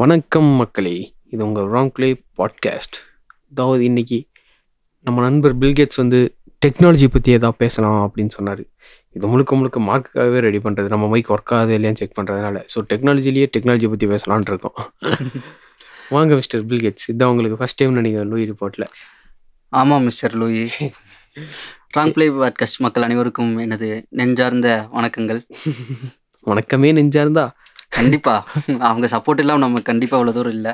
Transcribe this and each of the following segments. வணக்கம் மக்களே, இது உங்கள் ராங்க்ளே பாட்காஸ்ட். அதாவது இன்றைக்கி நம்ம நண்பர் பில்கேட்ஸ் வந்து டெக்னாலஜி பற்றி எதாவது பேசலாம் அப்படின்னு சொன்னார். இது முழுக்க மார்க்குக்காகவே ரெடி பண்ணுறது, நம்ம மைக் ஒர்க் ஆகுது இல்லையான்னு செக் பண்ணுறதுனால. ஸோ டெக்னாலஜி பற்றி பேசலான் இருக்கோம். வாங்க மிஸ்டர் பில்கேட்ஸ், இதான் உங்களுக்கு ஃபஸ்ட் டைம் நினைக்கிறேன் லூயி ரிப்போர்ட்டில். ஆமாம் மிஸ்டர் லூயி, ராங்க்ளே பாட்காஸ்ட் மக்கள் அனைவருக்கும் எனது நெஞ்சார்ந்த வணக்கங்கள். வணக்கமே நெஞ்சார்ந்தா, கண்டிப்பாக அவங்க சப்போர்ட் இல்லாமல் நம்ம கண்டிப்பாக அவ்வளோ தூரம் இல்லை.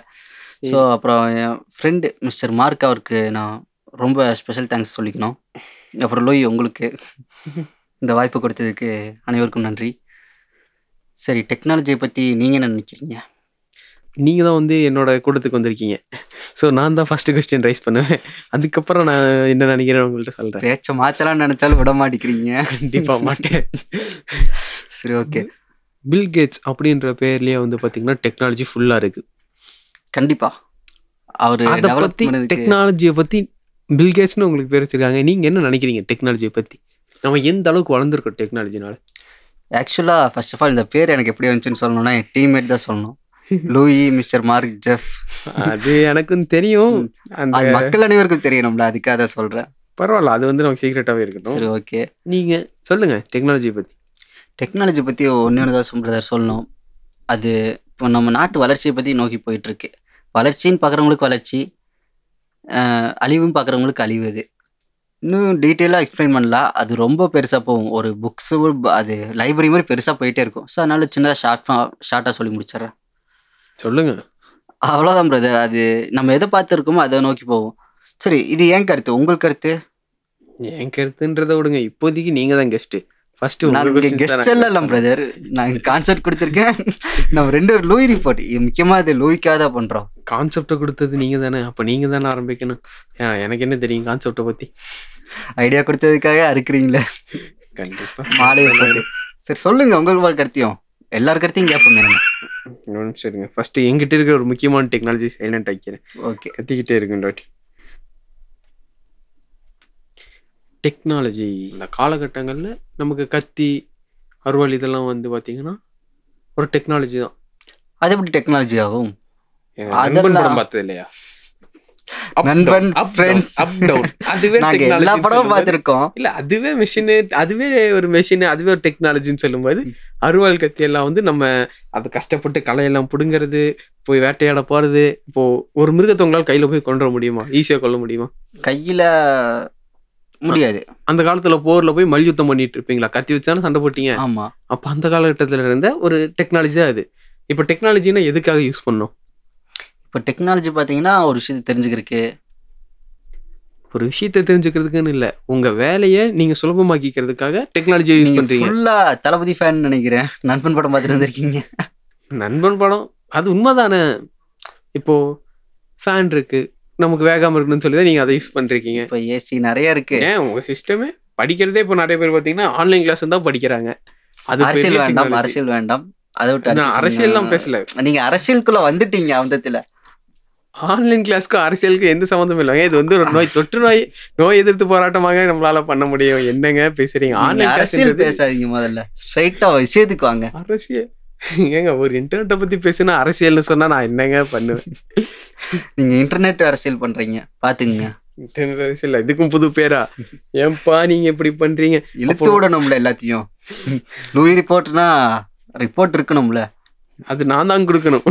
ஸோ அப்புறம் என் ஃப்ரெண்டு மிஸ்டர் மார்க், அவருக்கு நான் ரொம்ப ஸ்பெஷல் தேங்க்ஸ் சொல்லிக்கணும். அப்புறம் லோய், உங்களுக்கு இந்த வாய்ப்பு கொடுத்ததுக்கு அனைவருக்கும் நன்றி. சரி, டெக்னாலஜியை பற்றி நீங்கள் என்ன நினைக்கிறீங்க? நீங்கள் தான் வந்து என்னோடய கூட்டத்துக்கு வந்திருக்கீங்க. ஸோ நான் தான் ஃபஸ்ட்டு கொஸ்டின் ரைஸ் பண்ணுவேன், அதுக்கப்புறம் நான் என்ன நினைக்கிறேன் உங்கள்கிட்ட சொல்கிறேன். பேச்சை மாற்றலாம்னு நினச்சாலும் விட மாட்டேங்கிறீங்க. கண்டிப்பாக மாட்டேன். சரி, ஓகே. பில் கேட்ஸ் அப்படின்ற பேர்லேயே வந்து பார்த்திங்கன்னா டெக்னாலஜி ஃபுல்லாக இருக்குது. கண்டிப்பாக அவர் அதை பற்றி, டெக்னாலஜியை பற்றி பில் கேட்ஸ்னு உங்களுக்கு பேர் வச்சுருக்காங்க. நீங்கள் என்ன நினைக்கிறீங்க டெக்னாலஜியை பற்றி? நம்ம எந்த அளவுக்கு வளர்ந்துருக்கோம் டெக்னாலஜினால்? ஆக்சுவலாக ஃபர்ஸ்ட் ஆஃப் ஆல் இந்த பேர் எனக்கு எப்படி வந்துச்சுன்னு சொல்லணும்னா என் டீம்மேட் தான் சொல்லணும். லூயி, மிஸ்டர் மார்க், ஜெஃப், அது எனக்கும் தெரியும், அந்த மக்கள் அனைவருக்கும் தெரியணும்ல, அதுக்காக தான் சொல்கிறேன். பரவாயில்ல, அது வந்து நமக்கு சீக்ரெட்டாகவே இருக்கட்டும். சரி, ஓகே, நீங்கள் சொல்லுங்கள் டெக்னாலஜியை பற்றி. டெக்னாலஜி பற்றி ஒன்று தான் சொல்கிறதா சொல்லணும். அது இப்போ நம்ம நாட்டு வளர்ச்சியை பற்றி நோக்கி போயிட்டுருக்கு. வளர்ச்சின்னு பார்க்குறவங்களுக்கு வளர்ச்சி, அழிவுன்னு பார்க்குறவங்களுக்கு அழிவு. அது இன்னும் டீட்டெயிலாக எக்ஸ்பிளைன் பண்ணலாம். அது ரொம்ப பெருசாக போகும், ஒரு புக்ஸு, அது லைப்ரரி மாதிரி பெருசாக போயிட்டே இருக்கும். ஸோ அதனால் சின்னதாக ஷார்ட்டாக சொல்லி முடிச்சிட்றேன். சொல்லுங்கள். அவ்வளோதான் பிரதர், அது நம்ம எதை பார்த்துருக்கோமோ அதை நோக்கி போவோம். சரி, இது என் கருத்து, உங்கள் கருத்து? என் கருத்துன்றதை விடுங்க, இப்போதைக்கு நீங்கள் தான் கெஸ்ட்டு. எனக்கு என்ன தெரியும் கான்செப்டை பத்தி? ஐடியா கொடுத்ததுக்காக இருக்கிறீங்களே, கண்டிப்பா மாலை. சரி சொல்லுங்க உங்களுக்கு கருத்தையும், எல்லாரும் கருத்தையும் கேட்போம். சரிங்க, ஃபர்ஸ்ட் எங்கிட்ட இருக்கிற ஒரு முக்கியமான டெக்னாலஜி சைலண்ட் ஆக்கிறேன். ஓகே, கத்திக்கிட்டே இருக்குண்டாட்டி. டெக்னாலஜி இந்த காலகட்டங்களில் நமக்கு கத்தி, அறுவாள் இதெல்லாம் வந்து பார்த்திங்கன்னா ஒரு டெக்னாலஜி தான். அது எப்படி டெக்னாலஜி ஆகும்? படம் பார்த்தது இல்லையா? அதுவே ஒரு மெஷின், அதுவே ஒரு டெக்னாலஜின்னு சொல்லும்போது அறுவாள் கத்தி எல்லாம் வந்து நம்ம அதை கஷ்டப்பட்டு களையெல்லாம் பிடுங்கிறது, போய் வேட்டையாட போறது. இப்போ ஒரு மிருகத்தை உங்களால் கையில போய் கொண்டு வர முடியுமா? ஈஸியா கொள்ள முடியுமா? கையில முடியாது. அந்த காலத்துல போர்ல போய் மல்யுத்தம் பண்ணிட்டு இருப்பீங்களா? கத்தி வச்சாலும் சண்டை போட்டீங்க. ஆமா, அப்ப அந்த காலகட்டத்துல இருந்த ஒரு டெக்னாலஜி தான் அது. இப்ப டெக்னாலஜினா எதுக்காக யூஸ் பண்ணோம்? இப்ப டெக்னாலஜி பாத்தீங்கன்னா ஒரு விஷயத்தை தெரிஞ்சுக்கிறதுக்கு. ஒரு விஷயத்தை தெரிஞ்சுக்கிறதுக்குன்னு இல்ல, உங்க வேலையை நீங்க சுலபமாக்கிக்கிறதுக்காக டெக்னாலஜியை யூஸ் பண்றீங்க. ஃபுல்லா தளபதி ஃபேன் நினைக்கிறேன். நண்பன் படம் பார்த்துட்டு வந்திருக்கீங்க. நண்பன் படம் அது உண்மைதானே? இப்போ ஃபேன் இருக்கு, நமக்கு வேகாம இருக்குன்னு சொல்லி தான் நீங்க அதை யூஸ் பண்றீங்க. இப்போ ஏசி நிறைய இருக்கு. உங்க சிஸ்டமே படிக்கிறதே இப்போ நிறைய பேர் பாத்தீங்கன்னா ஆன்லைன் கிளாஸ் தான் படிக்கிறாங்க. அது அரசியல் வேண்டாம். அரசியல் பேசல, நீங்க அரசியலுக்குள்ள வந்துட்டீங்க. அந்தத்துல ஆன்லைன் கிளாஸ்க்கும் அரசியலுக்கும் எந்த சம்மந்தம் இல்லைங்க. இது வந்து ஒரு நோய், தொற்று நோய், நோய் எதிர்த்து போராட்டமாக நம்மளால பண்ண முடியும். என்னங்க பேசுறீங்க? ஆன்லைன் அரசியல் பேசாதீங்க, முதல்ல ஸ்ட்ரைட்டா விஷயத்துக்கு வாங்க. அரசியல் ஏங்க, ஒரு இன்டர்நெட்டை பற்றி பேசுனா அரசியல்னு சொன்னால் நான் என்னங்க பண்ணுவேன்? நீங்கள் இன்டர்நெட் அரசியல் பண்ணுறீங்க, பார்த்துக்குங்க. இன்டர்நெட் அரசியல் இதுக்கும் புது பேரா? ஏன்பா நீங்கள் இப்படி பண்ணுறீங்க? இழுத்து விடணும்ல எல்லாத்தையும். லூயி ரிப்போர்ட்னா ரிப்போர்ட் இருக்கணும்ல, அது நான் தான் கொடுக்கணும்,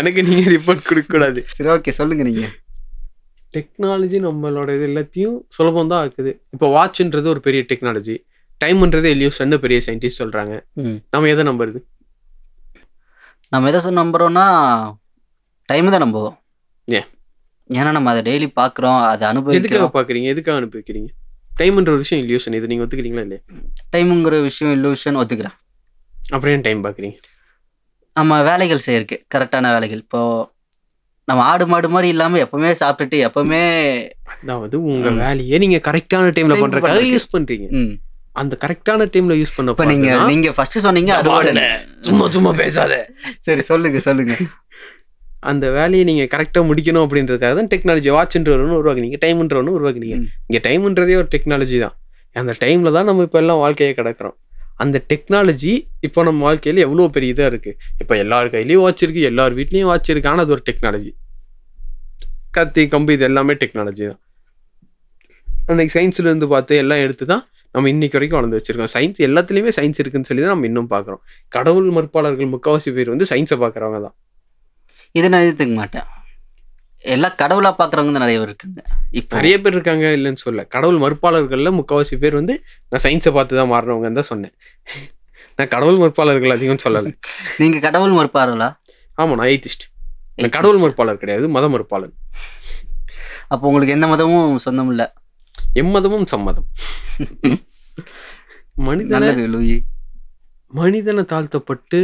எனக்கு நீங்கள் ரிப்போர்ட் கொடுக்கக்கூடாது. சரி, ஓகே, சொல்லுங்கள். நீங்கள் டெக்னாலஜி நம்மளோட இது எல்லாத்தையும் சுலபம் தான் ஆக்குது. இப்போ வாட்சுன்றது ஒரு பெரிய டெக்னாலஜி, டைம்ன்றது எல்யூஷன்னு பெரிய சயின்டிஸ்ட் சொல்கிறாங்க. நம்ம எதை நம்புறது? நம்ம எதை நம்புகிறோன்னா டைமு தான் நம்புவோம். ஏன்னா நம்ம அதை டெய்லி பார்க்குறோம், அதை எதுக்காக பார்க்குறீங்க? டைமுன்ற ஒரு விஷயம் இல்யூஷன், இது நீங்கள் ஒத்துக்கிறீங்களா இல்லையா? டைமுங்கிற விஷயம் இல்யூஷன் ஒத்துக்கிறேன். அப்புறம் ஏன் டைம் பார்க்குறீங்க? நம்ம வேலைகள் செய்யறதுக்கு, கரெக்டான வேலைகள். இப்போது நம்ம ஆடு மாடு மாதிரி இல்லாமல் எப்போவுமே சாப்பிட்டுட்டு எப்போவுமே, அதாவது உங்கள் வேலையே நீங்கள் கரெக்டான டைமில் பண்ணுறதுக்காக யூஸ் பண்ணுறீங்க. அந்த கரெக்டான டைம்ல யூஸ் பண்ணப்ப நீங்க ஃபர்ஸ்ட் சொன்னீங்க அறுவாடல, சும்மா பேசாத. சரி, சொல்லுங்க. அந்த வேலையை நீங்க கரெக்டா முடிக்கணும் அப்படின்றதுக்காக தான் டெக்னாலஜி வாட்ச்ன்ற ஒன்று உருவாக்குனீங்க, டைம்ன்ற ஒன்று உருவாக்குனீங்க. இங்க டைம்ன்றதே ஒரு டெக்னாலஜி தான். அந்த டைம்ல தான் நம்ம இப்ப எல்லாம் வாழ்க்கையை கிடக்கிறோம். அந்த டெக்னாலஜி இப்போ நம்ம வாழ்க்கையில் எவ்வளோ பெரிய இதாக இருக்குது. இப்போ எல்லார் கையிலையும் வாட்ச் இருக்குது, எல்லார் வீட்லேயும் வாட்ச் இருக்குது. ஆனால் அது ஒரு டெக்னாலஜி. கத்தி கம்பு இது எல்லாமே டெக்னாலஜி தான். அன்றைக்கி சயின்ஸ்லேருந்து பார்த்து எல்லாம் எடுத்து தான் நம்ம இன்றைக்கி வரைக்கும் வளர்ந்து வச்சுருக்கோம். சயின்ஸ் எல்லாத்துலேயுமே சயின்ஸ் இருக்குதுன்னு சொல்லி தான் நம்ம இன்னும் பார்க்குறோம். கடவுள் மறுப்பாளர்கள் முக்கால்வாசி பேர் வந்து சயின்ஸை பார்க்குறவங்க தான். இதை நான் எதிர்த்துக்க மாட்டேன். எல்லாம் கடவுளாக பார்க்குறவங்க தான் நிறைய பேர் இருக்காங்க. இப்போ நிறைய பேர் இருக்காங்க இல்லைன்னு சொல்ல. கடவுள் மறுப்பாளர்களில் முக்கால்வாசி பேர் வந்து நான் சயின்ஸை பார்த்து தான் மாறினவங்கன்னு தான் சொன்னேன். நான் கடவுள் மறுப்பாளர்கள் அதிகம்னு சொல்லலை. நீங்கள் கடவுள் மறுப்பாளர்களா? ஆமாம், நான் எய்திஸ்ட். நான் கடவுள் மறுப்பாளர் கிடையாது, மத மறுப்பாளர். அப்போ உங்களுக்கு எந்த மதமும் சொந்தம் இல்லை? எம்மதமும் சம்மதம். மனிதனை தாழ்த்தப்பட்டு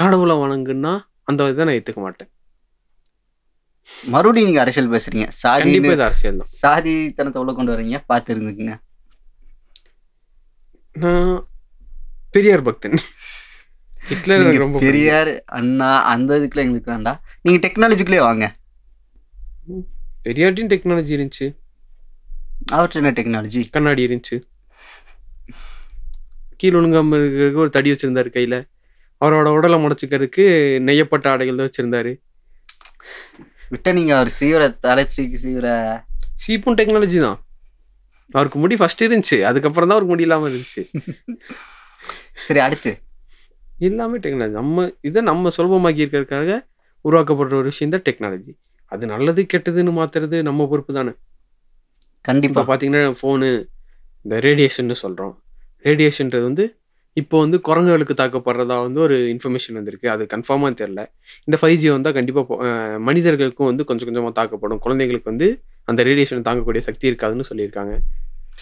கடவுளை வணங்குன்னா அந்த இதை நான் ஏற்றுக்க மாட்டேன். மறுபடியும் நீங்க அரசியல் பேசுறீங்க, சாதி தனத்தை உள்ள கொண்டு வரீங்க, பார்த்து இருந்துக்குங்க. நான் பெரியார் பக்தன். ஹிட்லர் ரொம்ப பெரியார் அண்ணா அந்த இதுக்குள்ள எங்களுக்கு வேண்டாம். நீங்க டெக்னாலஜிக்குள்ளே வாங்க. பெரியார்டையும் டெக்னாலஜி இருந்துச்சு. அவர்கிட்ட என்ன டெக்னாலஜி? கண்ணாடி இருந்துச்சு. கீழ் ஒழுங்காம இருக்கிறதுக்கு ஒரு தடி வச்சிருந்தாரு கையில. அவரோட உடலை முடச்சிக்கிறதுக்கு நெய்யப்பட்ட ஆடைகள் தான் வச்சிருந்தாரு. விட்ட நீங்க அவர் சீவிர தலைச்சிக்கு சீவிர சீப்பும் டெக்னாலஜி தான். அவருக்கு முடி ஃபர்ஸ்ட் இருந்துச்சு, அதுக்கப்புறம் தான் அவருக்கு முடி இல்லாமல் இருந்துச்சு. சரி, அடுத்து எல்லாமே டெக்னாலஜி. நம்ம இதை நம்ம சுலபமாக்கி இருக்கிறதுக்காக உருவாக்கப்படுற ஒரு விஷயம் தான் டெக்னாலஜி. அது நல்லது கெட்டதுன்னு மாத்துறது நம்ம பொறுப்பு தானே. கண்டிப்பாக பார்த்தீங்கன்னா ஃபோனு இந்த ரேடியேஷன்னு சொல்கிறோம். ரேடியேஷன்றது வந்து இப்போ வந்து குரங்குகளுக்கு தாக்கப்படுறதா வந்து ஒரு இன்ஃபர்மேஷன் வந்திருக்கு. அது கன்ஃபார்மாக தெரில. இந்த 5G வந்தால் கண்டிப்பாக மனிதர்களுக்கும் வந்து கொஞ்சம் கொஞ்சமாக தாக்கப்படும். குழந்தைங்களுக்கு வந்து அந்த ரேடியேஷன் தாங்கக்கூடிய சக்தி இருக்காதுன்னு சொல்லியிருக்காங்க.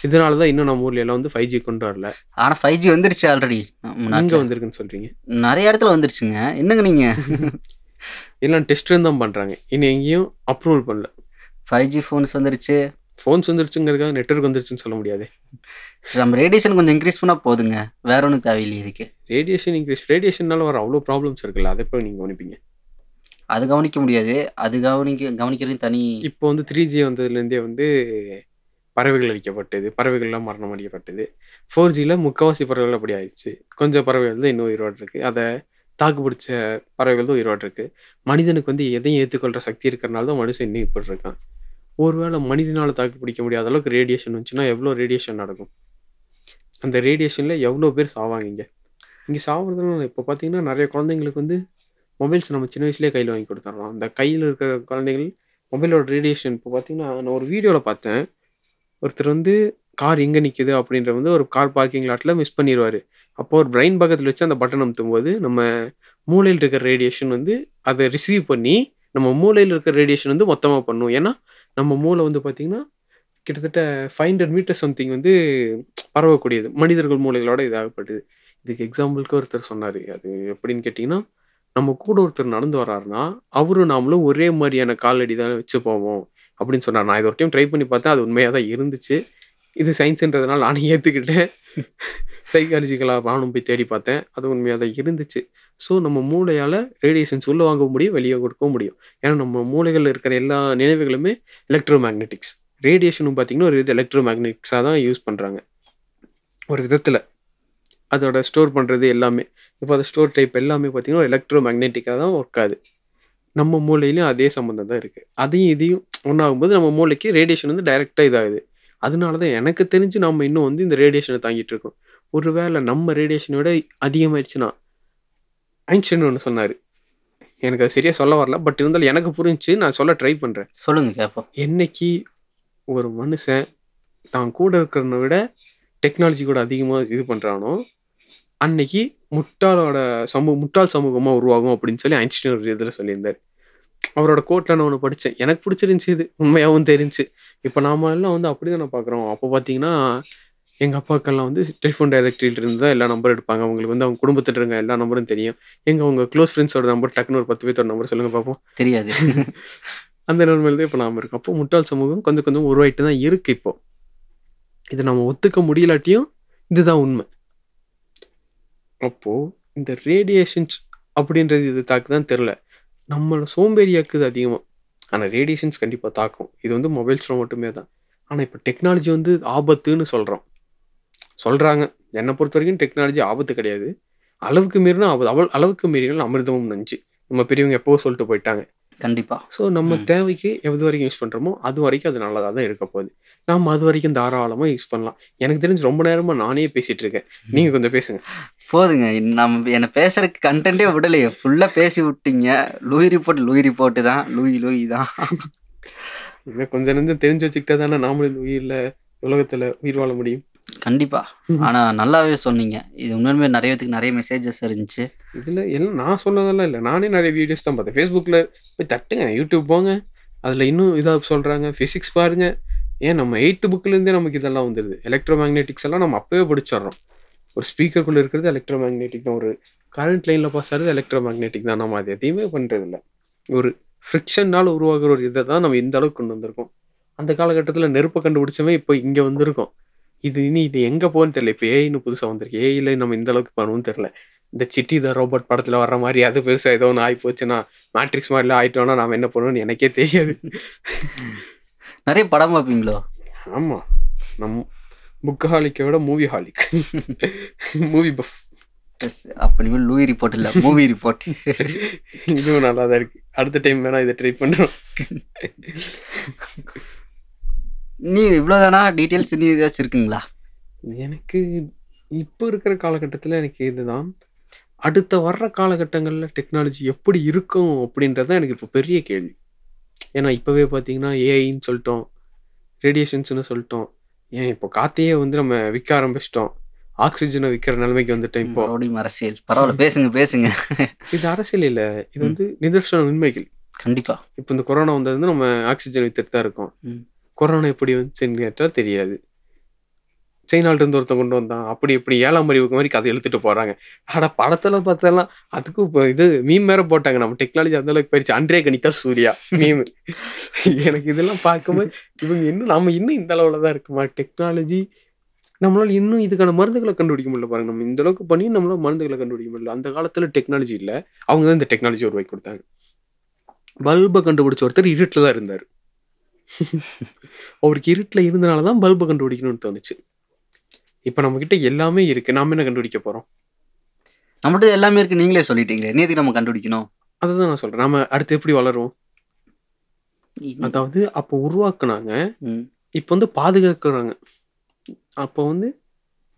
இதனால தான் இன்னும் நம்ம ஊரில் எல்லாம் வந்து 5G கொண்டு வரல. ஆனால் 5G வந்துருச்சு ஆல்ரெடி. அங்கே வந்துருக்குன்னு சொல்கிறீங்க? நிறைய இடத்துல வந்துருச்சுங்க. என்னங்க நீங்கள் எல்லாம் டெஸ்ட்லேருந்து தான் பண்ணுறாங்க. இன்னும் எங்கேயும் அப்ரூவல் பண்ணல. 5G ஃபோன்ஸ் வந்துருச்சு. ஃபோன்ஸ் வந்துருச்சுங்கிறதுக்காக நெட்வொர்க் வந்துருச்சுன்னு சொல்ல முடியாது. நம்ம ரேடியேஷன் கொஞ்சம் இன்க்ரீஸ் பண்ணால் போதுங்க, வேற ஒன்றும் தேவையில்லை. இதுக்கு ரேடியேஷன் இன்க்ரீஸ், ரேடியேஷனால வர அவ்வளோ ப்ராப்ளம்ஸ் இருக்குல்ல, அதை போய் நீங்கள் கவனிப்பீங்க? அது கவனிக்க முடியாது. அது கவனிக்கிறது தனி. இப்போ வந்து 3G வந்ததுலேருந்தே வந்து பறவைகள் அழிக்கப்பட்டது, பறவைகள்லாம் மரணம் அடையப்பட்டது. 4Gயில் முக்கால்வாசி பறவைகள் அப்படி ஆயிடுச்சு. கொஞ்சம் பறவைகள் தான் இன்னும் உயிரோடு இருக்குது. அதை தாக்கு பிடிச்ச பறவைகள் தான் உயிரோடு இருக்குது. மனிதனுக்கு வந்து எதையும் ஏற்றுக்கொள்கிற சக்தி இருக்கிறனால தான் மனுஷன் இன்னும் இப்படி இருக்கான். ஒருவேளை மனிதனால் தாக்கு பிடிக்க முடியாத அளவுக்கு ரேடியேஷன் வந்துச்சுன்னா எவ்வளோ ரேடியேஷன் நடக்கும்? அந்த ரேடியேஷனில் எவ்வளோ பேர் சாவாங்க? இங்கே சாவறதுனால இப்போ பார்த்தீங்கன்னா நிறைய குழந்தைங்களுக்கு வந்து மொபைல்ஸ் நம்ம சின்ன வயசுலேயே கையில் வாங்கி கொடுத்துட்றோம். அந்த கையில் இருக்கிற குழந்தைகள் மொபைலோட ரேடியேஷன். இப்போ பார்த்தீங்கன்னா நான் ஒரு வீடியோவில் பார்த்தேன், ஒருத்தர் வந்து கார் எங்கே நிற்குது அப்படின்ற வந்து ஒரு கார் பார்க்கிங் லாட்டில் மிஸ் பண்ணிடுவார். அப்போ ஒரு பிரெயின் பக்கத்தில் வச்சு அந்த பட்டன் அமுத்தும்போது நம்ம மூளையில் இருக்கிற ரேடியேஷன் வந்து அதை ரிசீவ் பண்ணி நம்ம மூளையில் இருக்கிற ரேடியேஷன் வந்து மொத்தமாக பண்ணும். ஏன்னா நம்ம மூளை வந்து பார்த்திங்கன்னா கிட்டத்தட்ட 500 மீட்டர் சம்திங் வந்து பரவக்கூடியது மனிதர்கள் மூளைகளோட இதாகப்பட்டது. இதுக்கு எக்ஸாம்பிளுக்கு ஒருத்தர் சொன்னார். அது எப்படின்னு கேட்டிங்கன்னா, நம்ம கூட ஒருத்தர் நடந்து வர்றாருன்னா அவரும் நாமளும் ஒரே மாதிரியான காலடி தான் வச்சு போவோம் அப்படின்னு சொன்னார். நான் இது ஒரு டைம் ட்ரை பண்ணி பார்த்தேன், அது உண்மையாக தான் இருந்துச்சு. இது சயின்ஸுன்றதுனால நான் ஏற்றுக்கிட்டேன். சைக்காலஜிக்கலாக நானும் போய் தேடி பார்த்தேன், அது உண்மையாக தான் இருந்துச்சு. ஸோ நம்ம மூளையால் ரேடியேஷன்ஸ் உள்ளே வாங்க முடியும், வெளியே கொடுக்க முடியும். ஏன்னா நம்ம மூளைகளில் இருக்கிற எல்லா நினைவுகளுமே எலக்ட்ரோ மேக்னெட்டிக்ஸ். ரேடியேஷனும் பார்த்திங்கன்னா ஒரு வித எலக்ட்ரோ மேக்னெட்டிக்ஸாக தான் யூஸ் பண்ணுறாங்க ஒரு விதத்தில். அதோட ஸ்டோர் பண்ணுறது எல்லாமே இப்போ அதை ஸ்டோர் டைப் எல்லாமே பார்த்திங்கன்னா ஒரு எலக்ட்ரோ மேக்னெட்டிக்காக தான் ஒர்க் ஆகுது. நம்ம மூளையிலையும் அதே சம்மந்தம் தான் இருக்குது. அதையும் இதையும் ஒன்றாகும்போது நம்ம மூளைக்கு ரேடியேஷன் வந்து டைரெக்டாக இதாகுது. அதனால தான் எனக்கு தெரிஞ்சு நம்ம இன்னும் வந்து இந்த ரேடியேஷனை தாங்கிட்டு இருக்கோம். ஒரு வேளை நம்ம ரேடியேஷனை விட அதிகமாகிடுச்சுன்னா, ஐன்ஸ்டைன் ஒன்று சொன்னார், எனக்கு அது சரியாக சொல்ல வரல, பட் இருந்தாலும் எனக்கு புரிஞ்சு நான் சொல்ல ட்ரை பண்ணுறேன். சொல்லுங்கள் கேட்போம். என்னைக்கு ஒரு மனுஷன் தான் கூட இருக்கிறத விட டெக்னாலஜி கூட அதிகமாக இது பண்ணுறானோ அன்னைக்கு முட்டாள் சமூகமாக உருவாகும் அப்படின்னு சொல்லி ஐன்ஸ்டைன் ஒரு இதில் சொல்லியிருந்தார். அவரோட கோட்டில் நான் ஒன்று படித்தேன், எனக்கு பிடிச்சிருந்துச்சி, இது உண்மையாகவும் தெரிஞ்சு. இப்போ நாம எல்லாம் வந்து அப்படி தான் நான் பார்க்குறோம். அப்போ பார்த்தீங்கன்னா எங்கள் அப்பாக்கெல்லாம் வந்து டெலிஃபோன் டைரக்டரியிலிருந்து தான் எல்லா நம்பரும் எடுப்பாங்க. அவங்களுக்கு வந்து அவங்க குடும்பத்தில் இருக்க எல்லா நம்பரும் தெரியும். எங்கள் அவங்க க்ளோஸ் ஃப்ரெண்ட்ஸோட நம்பர் டக்குன்னு ஒரு 10 பேர்த்தோட நம்பர் சொல்லுங்க பார்ப்போம். தெரியாது. அந்த நிலைமையில தான் இப்போ நாம் இருக்கோம். அப்போ முட்டாள் சமூகம் கொஞ்சம் கொஞ்சம் உருவாயிட்டு தான் இருக்குது. இப்போது இதை நம்ம ஒத்துக்க முடியலாட்டியும் இதுதான் உண்மை. அப்போது இந்த ரேடியேஷன்ஸ் அப்படின்றது இது தாக்கு தான் தெரில, நம்மளை சோம்பேறியாக்குது அதிகமாக. ஆனால் ரேடியேஷன்ஸ் கண்டிப்பாக தாக்கும். இது வந்து மொபைல்ஸில் மட்டுமே தான். ஆனால் இப்போ டெக்னாலஜி வந்து ஆபத்துன்னு சொல்கிறாங்க என்னை பொறுத்த வரைக்கும் டெக்னாலஜி ஆபத்து கிடையாது. அளவுக்கு மீறினா அளவுக்கு மீறினால் அமிர்தமும் நஞ்சு. நம்ம பெரியவங்க எப்போ சொல்லிட்டு போயிட்டாங்க. கண்டிப்பா. ஸோ நம்ம தேவைக்கு எது வரைக்கும் யூஸ் பண்றோமோ அது வரைக்கும் அது நல்லதாக தான் இருக்க போகுது. நாம அது வரைக்கும் தாராளமா யூஸ் பண்ணலாம். எனக்கு தெரிஞ்சு ரொம்ப நேரமா நானே பேசிட்டு இருக்கேன், நீங்க கொஞ்சம் பேசுங்க போதுங்க. நம்ம என்ன பேசுறதுக்கு கண்டென்ட்டே விடலையே, ஃபுல்லா பேசி விட்டீங்க. லூயி ரிப்போர்ட் தான், லூயி தான். இன்னும் கொஞ்சம் நெஞ்சம் தெரிஞ்சு வச்சுக்கிட்டா தானே நாமளும் உயிரில் உலகத்துல உயிர் வாழ முடியும். கண்டிப்பா. ஆனா நல்லாவே சொன்னீங்க. இது உண்மையுமே நிறைய பேருக்கு நிறைய மெசேஜஸ் இருந்துச்சு. இதுல எல்லாம் நான் சொன்னதெல்லாம் இல்லை, நானே நிறைய வீடியோஸ் தான் பார்த்தேன். ஃபேஸ்புக்ல போய் தட்டுங்க, யூடியூப் போங்க, அதுல இன்னும் இதாக சொல்றாங்க. பிசிக்ஸ் பாருங்க. ஏன் நம்ம 8th புக்லேருந்தே நமக்கு இதெல்லாம் வந்துடுது. எலக்ட்ரோ மேக்னெட்டிக்ஸ் எல்லாம் நம்ம அப்பவே படிச்சிடுறோம். ஒரு ஸ்பீக்கருக்குள்ளே இருக்கிறது எலக்ட்ரோ மேக்னெட்டிக் தான், ஒரு கரண்ட் லைனில் பாஸ் ஆகிறது எலக்ட்ரோ மேக்னெட்டிக் தான். நம்ம அது எதையுமே பண்ணுறதில்ல. ஒரு ஃப்ரிக்ஷனால் உருவாகிற ஒரு இதை தான் நம்ம இந்த அளவுக்கு கொண்டு வந்திருக்கோம். அந்த காலகட்டத்தில் நெருப்பை கண்டுபிடிச்சவே இப்போ இங்கே வந்திருக்கோம். இது எங்கே போகணும்னு தெரியல. இப்போ ஏஐன்னு புதுசாக வந்திருக்கு. ஏஐயில் நம்ம இந்த அளவுக்கு பண்ணணும்னு தெரில. இந்த சிட்டி த ரோபோட் படத்தில் வர்ற மாதிரி அது பெருசாக ஏதோ ஒன்று ஆகி போச்சுன்னா, மேட்ரிக்ஸ் மாதிரிலாம் ஆகிட்டோன்னா நாம் என்ன பண்ணுவோம்னு எனக்கே தெரியாது. நிறைய படம் பார்ப்பீங்களோ? ஆமாம், நம்ம புக் ஹாலிக்கை விட movie Khalik, movie buff. Yes, அப்போ லூயி ரிப்போர்ட் இல்லை, மூவி ரிப்போர்ட். இதுவும் நல்லா தான் இருக்கு. அடுத்த டைம் வேணா இதை ட்ரை பண்ணுறோம். நீ இவ்வளோதானா டீட்டெயில்ஸ்? நீ ஏதாச்சும் இருக்குங்களா? எனக்கு இப்போ இருக்கிற காலகட்டத்தில் எனக்கு இதுதான். அடுத்த வர்ற காலகட்டங்களில் டெக்னாலஜி எப்படி இருக்கும் அப்படின்றதான் எனக்கு இப்போ பெரிய கேள்வி. ஏன்னா இப்போவே பார்த்தீங்கன்னா ஏஐன்னு சொல்லிட்டோம், ரேடியேஷன்ஸ்ன்னு சொல்லிட்டோம். ஏன் இப்போ காத்தையே வந்து நம்ம விற்க ஆரம்பிச்சிட்டோம். ஆக்சிஜனை விற்கிற நிலைமைக்கு வந்துட்டோம். இப்போ அரசியல் பரவாயில்ல, பேசுங்க பேசுங்க. இது அரசியல் இல்லை, இது வந்து நிதர்சன உண்மைகள். கண்டிப்பா. இப்போ இந்த கொரோனா வந்தது வந்து நம்ம ஆக்சிஜன் வித்துட்டு தான் இருக்கோம். கொரோனா எப்படி வந்துச்சுன்னு கேட்டால் தெரியாது. சைனால இருந்து ஒருத்தன் கொண்டு வந்தான், அப்படி எப்படி 7ஆம் அறிவுக்கு மாதிரி கதை எழுத்துட்டு போறாங்க. ஆனா படத்துல பார்த்தெல்லாம் அதுக்கும் இப்போ இது மீம் மேல போட்டாங்க. நம்ம டெக்னாலஜி அந்த அளவுக்கு போயிடுச்சு. அன்றே கணித்தார் சூர்யா மீம். எனக்கு இதெல்லாம் பார்க்கும்போது இவங்க இன்னும் நம்ம இன்னும் இந்த அளவுல தான் இருக்குமா? டெக்னாலஜி நம்மளால இன்னும் இதுக்கான மருந்துகளை கண்டுபிடிக்க முடியல. பாருங்க, நம்ம இந்த அளவுக்கு பண்ணி நம்மளால மருந்துகளை கண்டுபிடிக்க முடியல. அந்த காலத்துல டெக்னாலஜி இல்லை, அவங்க தான் இந்த டெக்னாலஜி உருவாக்கி கொடுத்தாங்க. பல்பை கண்டுபிடிச்ச ஒருத்தர் இருட்டில் தான் இருந்தார். அவருக்கு இருட்டில் இருந்தனாலதான் பல்பை கண்டுபிடிக்கணும்னு தோணுச்சு. இப்போ நம்மக்கிட்ட எல்லாமே இருக்குது, நாம் என்ன கண்டுபிடிக்க போகிறோம்? நம்மகிட்ட எல்லாமே இருக்குது. நீங்களே சொல்லிட்டீங்களே, நேற்று நம்ம கண்டுபிடிக்கணும். அதை தான் நான் சொல்கிறேன். நம்ம அடுத்து எப்படி வளருவோம்? அதாவது அப்போ உருவாக்குனாங்க, இப்போ வந்து பாதுகாக்கிறாங்க. அப்போ வந்து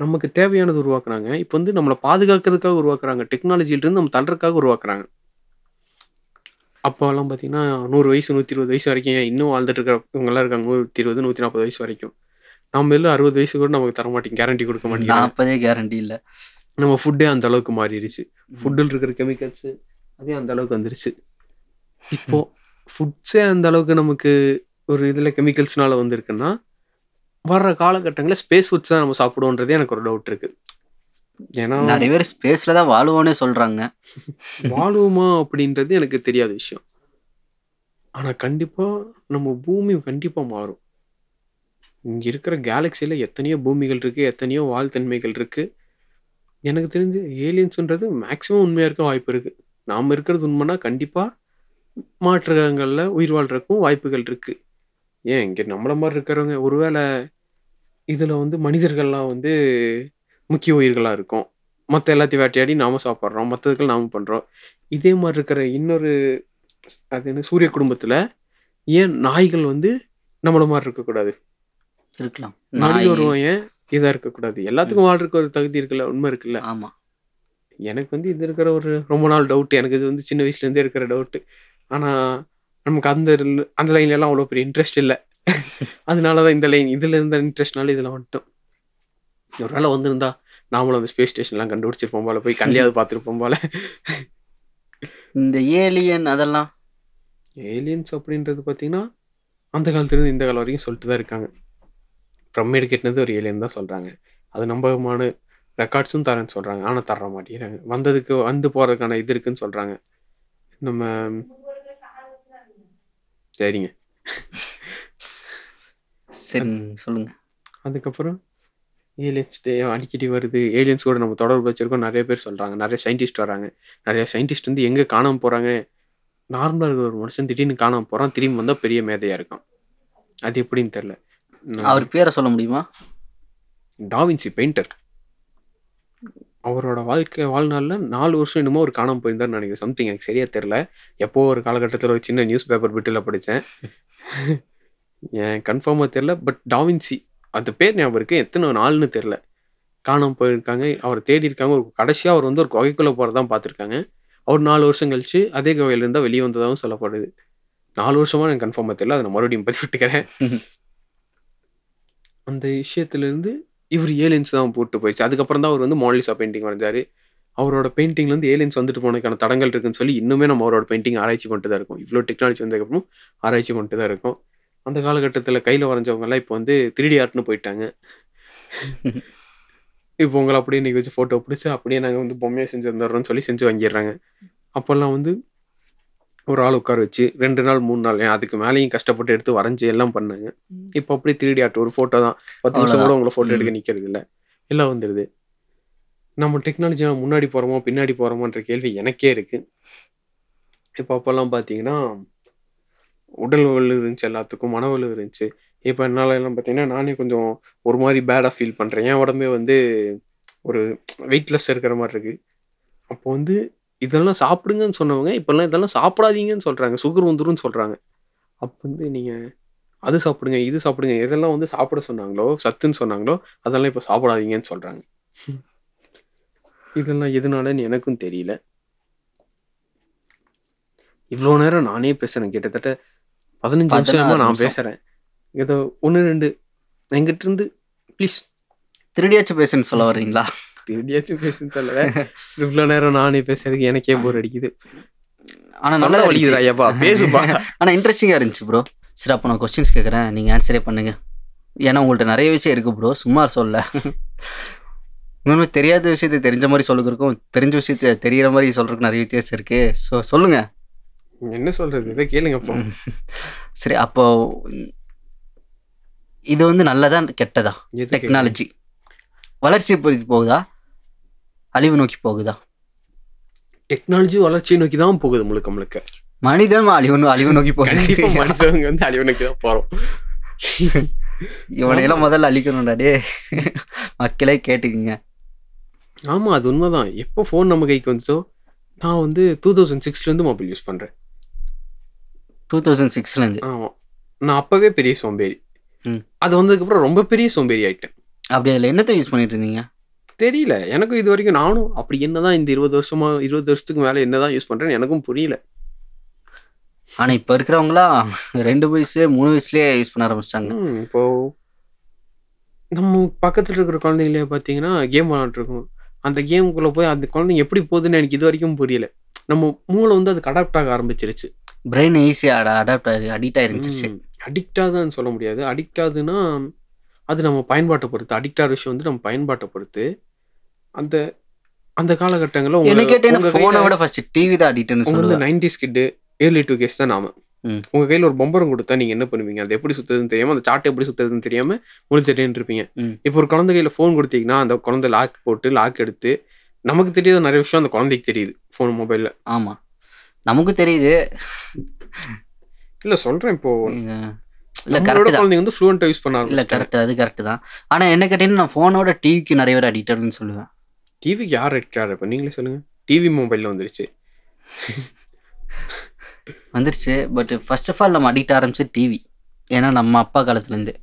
நமக்கு தேவையானது உருவாக்குனாங்க, இப்போ வந்து நம்மளை பாதுகாக்கிறதுக்காக உருவாக்குறாங்க. டெக்னாலஜிலிருந்து நம்ம தள்ளுறதுக்காக உருவாக்குறாங்க. அப்போல்லாம் பார்த்தீங்கன்னா 100 வயசு 120 வயசு வரைக்கும் இன்னும் வாழ்ந்துட்டு இருக்கிறவங்களாம் இருக்காங்க. 120 140 வயசு வரைக்கும். நம்ம எல்லாம் 60 வயசு கூட நமக்கு தர மாட்டேங்க, கேரண்டி கொடுக்க மாட்டேங்க. அப்போதே கேரண்டி இல்லை. நம்ம ஃபுட்டே அந்த அளவுக்கு மாறிடுச்சு. ஃபுட்டில் இருக்கிற கெமிக்கல்ஸு அதே அந்த அளவுக்கு வந்துருச்சு. இப்போ ஃபுட்ஸே அந்த அளவுக்கு நமக்கு ஒரு இதில் கெமிக்கல்ஸ்னால வந்துருக்குன்னா, வர்ற காலகட்டங்களில் ஸ்பேஸ் ஃபுட்ஸ் தான் நம்ம சாப்பிடுவோன்றதே எனக்கு ஒரு டவுட் இருக்கு. ஏன்னா நிறைய பேர் ஸ்பேஸ்ல தான் வாழுவோன்னே சொல்றாங்க. வாழுவோமா அப்படின்றது எனக்கு தெரியாத விஷயம். ஆனால் கண்டிப்பாக நம்ம பூமி கண்டிப்பாக மாறும். இங்கே இருக்கிற கேலக்சியில் எத்தனையோ பூமிகள் இருக்குது, எத்தனையோ வாழ்த்தன்மைகள் இருக்குது. எனக்கு தெரிஞ்சு ஏலியன்ஸுன்றது மேக்ஸிமம் உண்மையாக இருக்க வாய்ப்பு இருக்குது. நாம் இருக்கிறது உண்மைன்னா கண்டிப்பாக மாற்றுகளில் உயிர் வாழ்கிறக்கும் வாய்ப்புகள் இருக்குது. ஏன் இங்கே நம்மள மாதிரி இருக்கிறவங்க ஒருவேளை இதில் வந்து மனிதர்கள்லாம் வந்து முக்கிய உயிர்களாக இருக்கும். மற்ற எல்லாத்தையும் வேட்டையாடி நாம் சாப்பிட்றோம், மற்றதுக்கள் நாம் பண்ணுறோம். இதே மாதிரி இருக்கிற இன்னொரு அது என்ன சூரிய குடும்பத்தில் ஏன் நாய்கள் வந்து நம்மள மாதிரி இருக்கக்கூடாது? இருக்கலாம். நாய் வருவோம், ஏன் இதாக இருக்கக்கூடாது? எல்லாத்துக்கும் வாழ்றதுக்கு ஒரு தகுதி இருக்குல்ல, உண்மை இருக்குல்ல. ஆமாம். எனக்கு வந்து இது இருக்கிற ஒரு ரொம்ப நாள் டவுட். எனக்கு இது வந்து சின்ன வயசுலேருந்தே இருக்கிற டவுட்டு. ஆனால் நமக்கு அந்த லைன்லாம் அவ்வளோ பெரிய இன்ட்ரெஸ்ட் இல்லை. அதனால தான் இந்த லைன் இதில் இருந்த இன்ட்ரெஸ்ட்னால இதில் வந்துட்டோம். ஒரு வேளை வந்திருந்தா நாமளும் அந்த ஸ்பேஸ் ஸ்டேஷன்லாம் கண்டுபிடிச்சிருப்போம் போல, போய் கல்யாவது பார்த்துருப்போம் போல. இந்த ஏலியன் அதெல்லாம் ஏலியன்ஸ் அப்படின்றது பார்த்தீங்கன்னா அந்த காலத்துலேருந்து இந்த காலம் வரைக்கும் சொல்லிட்டு தான் இருக்காங்க. பிரம்மேடு கேட்டினது ஒரு ஏலியன் தான் சொல்கிறாங்க. அது நம்பகமான ரெக்கார்ட்ஸும் தரேன்னு சொல்கிறாங்க. ஆனால் தர மாட்டேங்கிறாங்க. வந்ததுக்கு வந்து போகிறதுக்கான இது இருக்குன்னு சொல்கிறாங்க. நம்ம சரிங்க சரி சொல்லுங்க. அதுக்கப்புறம் ஏலியன்ஸ் டே அடிக்கடி வருது. ஏலியன்ஸ் கூட நம்ம தொடர்பு வச்சுருக்கோம். நிறைய பேர் சொல்கிறாங்க, நிறைய சயின்டிஸ்ட் வராங்க. நிறைய சயின்டிஸ்ட் வந்து எங்கே காணாமல் போகிறாங்க? நார்மலாக இருக்கிற ஒரு மனுஷன் திடீர்னு காணாமல் போகிறான், திரும்பி வந்தால் பெரிய மேதையாக இருக்கும். அது எப்படின்னு தெரில. அவர் பேரை சொல்ல முடியுமா? டா வின்சி பெயிண்டர். அவரோட வாழ்நாளில் 4 வருஷம் என்னமோ ஒரு காணாமல் போயிருந்தாருன்னு நினைக்கிறேன். சம்திங் எனக்கு சரியா தெரியல. எப்போ ஒரு காலகட்டத்தில் ஒரு சின்ன நியூஸ் பேப்பர் பிட்டில் படித்தேன், கன்ஃபார்மாக தெரில. பட் டாவின்சி அந்த பேர் ஞாபகம் இருக்குது, எத்தனை நாள்னு தெரில. காணாமல் போயிருக்காங்க, அவர் தேடி இருக்காங்க. ஒரு கடைசியாக அவர் வந்து ஒரு குகைக்குள்ளே போகிறதான் பார்த்துருக்காங்க. அவர் 4 வருஷம் கழிச்சு அதே குகையிலேருந்தால் வெளியே வந்ததாகவும் சொல்லப்படுது. 4 வருஷமாக எனக்கு கன்ஃபார்மாக தெரில, அதை நான் மறுபடியும் பற்றி விட்டுக்கிறேன். அந்த விஷயத்துலேருந்து இவர் ஏலியன்ஸ் தான் போட்டு போயிடுச்சு. அதுக்கப்புறம் தான் அவர் வந்து மோனலிசா பெயிண்டிங் வரைஞ்சார். அவரோட பெயிண்டிங்லேருந்து ஏலியன்ஸ் வந்துட்டு போனதுக்கான தடங்கள் இருக்குன்னு சொல்லி இன்னுமே நம்ம அவரோட பெயிண்டிங் ஆராய்ச்சி பண்ணிட்டு தான் இருக்கும். இவ்வளோ டெக்னாலஜி வந்ததுக்கப்புறம் ஆராய்ச்சி பண்ணிட்டு தான் இருக்கும். அந்த காலகட்டத்தில் கையில் வரைஞ்சவங்கலாம் இப்போ வந்து 3D ஆர்ட்னு போயிட்டாங்க. இப்போ உங்களை அப்படியே இன்றைக்கி வச்சு ஃபோட்டோ பிடிச்சி அப்படியே நாங்கள் வந்து பொம்மையாக செஞ்சு வந்துடுறோம்னு சொல்லி செஞ்சு வாங்கிடுறாங்க. அப்போல்லாம் வந்து ஒரு ஆள் உட்கார வச்சு 2 நாள் 3 நாள் அதுக்கு மேலேயும் கஷ்டப்பட்டு எடுத்து வரைஞ்சி எல்லாம் பண்ணாங்க. இப்போ அப்படியே 3D ஆர்ட் ஒரு ஃபோட்டோ தான், 10 நிமிஷம் கூட உங்களை ஃபோட்டோ எடுக்க நிற்கிறது இல்லை, எல்லாம் வந்துடுது. நம்ம டெக்னாலஜி முன்னாடி போகிறோமோ பின்னாடி போகிறோமான்ற கேள்வி எனக்கே இருக்குது. இப்போ அப்போல்லாம் பார்த்தீங்கன்னா உடல் வலு இருந்துச்சு, எல்லாத்துக்கும் மன வலு இருந்துச்சு. இப்போ என்னால் எல்லாம் பார்த்தீங்கன்னா நானே கொஞ்சம் ஒரு மாதிரி பேடாக ஃபீல் பண்ணுறேன். என் உடம்பே வந்து ஒரு வெயிட்லெஸ் இருக்கிற மாதிரி இருக்குது. அப்போ வந்து இதெல்லாம் சாப்பிடுங்கன்னு சொன்னவங்க இப்போல்லாம் இதெல்லாம் சாப்பிடாதீங்கன்னு சொல்கிறாங்க, சுகர் வந்துருன்னு சொல்கிறாங்க. அப்போ வந்து நீங்கள் அது சாப்பிடுங்க இது சாப்பிடுங்க எதெல்லாம் வந்து சாப்பிட சொன்னாங்களோ சத்துன்னு சொன்னாங்களோ அதெல்லாம் இப்போ சாப்பிடாதீங்கன்னு சொல்கிறாங்க. இதெல்லாம் எதனாலன்னு எனக்கும் தெரியல. இவ்வளோ நேரம் நானே பேசுகிறேன், கிட்டத்தட்ட 15 நிமிஷமாக நான் பேசுகிறேன். ஏதோ 1-2 எங்கிட்ட இருந்து ப்ளீஸ் திருடியாச்சும் பேசுன்னு சொல்ல வர்றீங்களா? திருடியாச்சும் பேசுன்னு சொல்ல, இவ்வளோ நேரம் நானே பேசுறதுக்கு எனக்கே போர் அடிக்குது. ஆனால் நல்லா வலிக்குதுடா ஐயாப்பா, பேசுப்பா. ஆனால் இன்ட்ரெஸ்டிங்காக இருந்துச்சு ப்ரோ. சரி, அப்போ நான் கொஸ்டின்ஸ் கேட்குறேன், நீங்கள் ஆன்சரே பண்ணுங்க. ஏன்னா உங்கள்கிட்ட நிறைய விஷயம் இருக்குது ப்ரோ, சும்மா சொல்ல. இன்னொன்று தெரியாத விஷயத்த தெரிஞ்ச மாதிரி சொல்லுறதுக்கும் தெரிஞ்ச விஷயத்த தெரிகிற மாதிரி சொல்கிறதுக்கு நிறைய வித்தியாசம் இருக்குது. ஸோ சொல்லுங்கள், என்ன சொல்கிறது, இதை கேளுங்க அப்போ. சரி, அப்போ இது வந்து நல்லதா கெட்டதா? டெக்னாலஜி வளர்ச்சி போகுதா அழிவு நோக்கி போகுதா? டெக்னாலஜி வளர்ச்சியை நோக்கி தான் போகுது. முழுக்க முழுக்க மனிதன் அழிவு நோக்கி போகுது. மனுஷங்க வந்து அழிவு நோக்கி தான் போகிறோம். இவனையெல்லாம் முதல்ல அழிக்கணும்டாடே, மக்களே கேட்டுக்குங்க. ஆமாம், அது உண்மைதான். எப்போ ஃபோன் நம்ம கைக்கு வந்துச்சோ, நான் வந்து 2006 மொபைல் யூஸ் பண்ணுறேன். 2006 ஆமாம், நான் அப்போவே பெரிய சோம்பேறி. அது வந்ததுக்கப்புறம் ரொம்ப பெரிய சோம்பேறி ஆகிட்டேன். அப்படி அதில் என்னத்தை யூஸ் பண்ணிட்டு இருந்தீங்க தெரியல எனக்கும். இது வரைக்கும் நானும் அப்படி என்ன தான் இந்த 20 வருஷத்துக்கு மேலே என்ன தான் யூஸ் பண்ணுறேன்னு எனக்கும் புரியல. ஆனால் இப்போ இருக்கிறவங்களாம் 2 வயசு 3 வயசுலேயே யூஸ் பண்ண ஆரம்பிச்சிட்டாங்க. இப்போது நம்ம பக்கத்தில் இருக்கிற குழந்தைங்களே பார்த்தீங்கன்னா கேம் விளாண்டுருக்கோம். அந்த கேமுக்குள்ளே போய் அந்த குழந்தைங்க எப்படி போகுதுன்னு எனக்கு இது வரைக்கும் புரியல. நம்ம மூளை வந்து அதுக்கு அடாப்ட் ஆக ஆரம்பிச்சிருச்சு. பிரெயின் ஈஸியாக அடாப்ட் ஆகி அடிக்ட் ஆகிருந்துச்சு. அடிக்ட் ஆகுதான்னு சொல்ல முடியாது. அடிக்ட் ஆகுதுன்னா அது நம்ம பயன்பாட்டை பொறுத்து. அடிக்ட் ஆகிற விஷயம் வந்து நம்ம பயன்பாட்டை பொறுத்து. அந்த அந்த காலகட்டங்களில் என்ன கேட்டேன்னா ஃபோனை விட ஃபர்ஸ்ட் டிவி தான் அடிக்ட்னு சொல்லுவாங்க. 90s கிட்டு, ஏர்லி 2Ks தான் நாம. உங்கள் கையில் ஒரு பொம்பரம் கொடுத்தா நீங்கள் என்ன பண்ணுவீங்க? அது எப்படி சுற்றுறதுன்னு தெரியாமல், அந்த சாட்டை எப்படி சுற்றுறதுன்னு தெரியாமல் முழிச்சிட்டேன்னு இருப்பீங்க. இப்போ ஒரு குழந்தை கையில் ஃபோன் கொடுத்தீங்கன்னா அந்த குழந்தை லாக் போட்டு லாக் எடுத்து, நமக்கு தெரியாத நிறைய விஷயம் அந்த குழந்தைக்கு தெரியுது ஃபோன் மொபைலில். ஆமாம், நமக்கு தெரியுது இல்லை சொல்கிறேன். இப்போது இல்லை கரெக்டாக குழந்தைங்க வந்து ஃப்ளூவெண்ட்டாக யூஸ் பண்ணாங்க. இல்லை கரெக்டாக, அது கரெக்டு தான். ஆனால் என்ன கேட்டீங்கன்னா நான் ஃபோனோட டிவிக்கு நிறைய பேர் அடிக்டர்னு சொல்லுவேன். டிவிக்கு யார் அடிக்டாக இருப்பேன் நீங்களே சொல்லுங்கள். டிவி மொபைலில் வந்துருச்சு வந்துருச்சு. பட் ஃபர்ஸ்ட் ஆஃப் ஆல் நம்ம அடிக்ட் ஆரம்பிச்சு டிவி. ஏன்னா நம்ம அப்பா காலத்துலேருந்து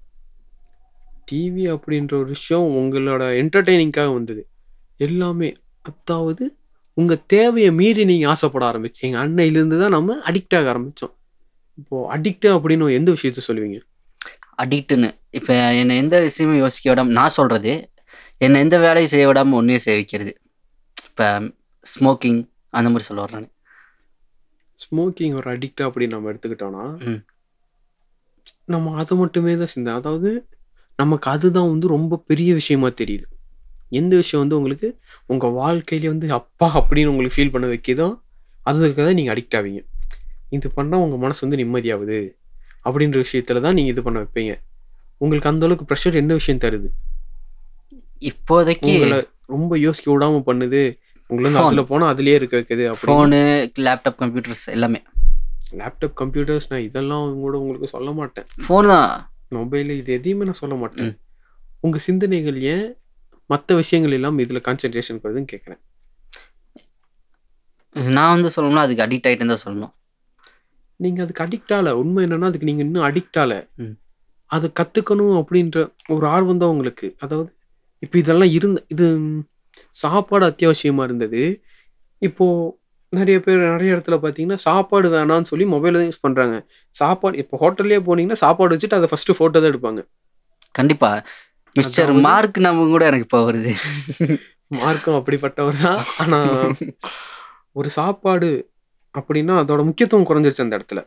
டிவி அப்படின்ற ஒரு விஷயம் உங்களோட என்டர்டெய்னிங்காக வந்தது. எல்லாமே, அதாவது உங்கள் தேவையை மீறி நீங்கள் ஆசைப்பட ஆரம்பிச்சிங்க. அன்னையிலேருந்து தான் நம்ம அடிக்ட் ஆக ஆரம்பித்தோம். இப்போது அடிக்ட் அப்படின்னு எந்த விஷயத்த சொல்லுவீங்க? அடிக்ட்டுன்னு இப்போ என்னை எந்த விஷயமும் யோசிக்க விடாமல், நான் சொல்கிறது என்னை எந்த வேலையும் செய்ய விடாமல் ஒன்றே சேவிக்கிறது. இப்போ ஸ்மோக்கிங் அந்த மாதிரி சொல்ல வர்றேன். ஸ்மோக்கிங் ஒரு அடிக்டாக அப்படின்னு நம்ம எடுத்துக்கிட்டோன்னா நம்ம அதை மட்டுமே தான் சிந்தேன். அதாவது நமக்கு அதுதான் வந்து ரொம்ப பெரிய விஷயமா தெரியுது. எந்த விஷயம் வந்து உங்களுக்கு உங்கள் வாழ்க்கையிலே வந்து அப்பா அப்படின்னு உங்களுக்கு ஃபீல் பண்ண வைக்கிதோ அதுக்கு தான் நீங்கள் அடிக்ட் ஆவீங்க. இது பண்ணால் உங்கள் மனசு வந்து நிம்மதியாகுது அப்படின்ற விஷயத்தில் தான் நீங்கள் இது பண்ண வைப்பீங்க. உங்களுக்கு அந்தளவுக்கு ப்ரெஷர் என்ன விஷயம் தருது? இப்போதைக்கு உங்களை ரொம்ப யோசிக்க விடாமல் பண்ணுது. உங்களுக்கு அதில் போனால் அதுலேயே இருக்க வைக்குது. ஃபோனு, லேப்டாப், கம்ப்யூட்டர்ஸ் எல்லாமே. லேப்டாப், கம்ப்யூட்டர்ஸ் நான் இதெல்லாம் கூட உங்களுக்கு சொல்ல மாட்டேன். ஃபோன் தான், மொபைலு, இது எதையுமே நான் சொல்ல மாட்டேன். உங்கள் சிந்தனைகள் ஏன் மற்ற விஷயங்கள் எல்லாம் இதில் கான்சென்ட்ரேஷன் பண்ணுறதுன்னு கேட்குறேன். நான் வந்து சொல்லணும்னா அதுக்கு அடிக்ட் ஆகிட்டு தான் சொல்லணும். நீங்கள் அதுக்கு அடிக்ட் ஆகலை, உண்மை என்னென்னா அதுக்கு நீங்கள் இன்னும் அடிக்ட் ஆகலை, அதை கற்றுக்கணும் அப்படின்ற ஒரு ஆர்வம் தான் உங்களுக்கு. அதாவது இப்போ இதெல்லாம் இது சாப்பாடு அத்தியாவசியமாக இருந்தது, இப்போது நிறைய பேர் நிறைய இடத்துல பார்த்தீங்கன்னா சாப்பாடு வேணான்னு சொல்லி மொபைலில் தான் யூஸ் பண்ணுறாங்க. சாப்பாடு இப்போ ஹோட்டல்லே போனீங்கன்னா சாப்பாடு வச்சுட்டு அதை ஃபஸ்ட்டு ஃபோட்டோ தான் எடுப்பாங்க. கண்டிப்பாக மிஸ்டர் மார்க் நம்ம கூட எனக்கு இப்போ வருது, மார்க்கும் அப்படிப்பட்டவர் தான். ஆனால் ஒரு சாப்பாடு அப்படின்னா அதோட முக்கியத்துவம் குறைஞ்சிருச்சு அந்த இடத்துல.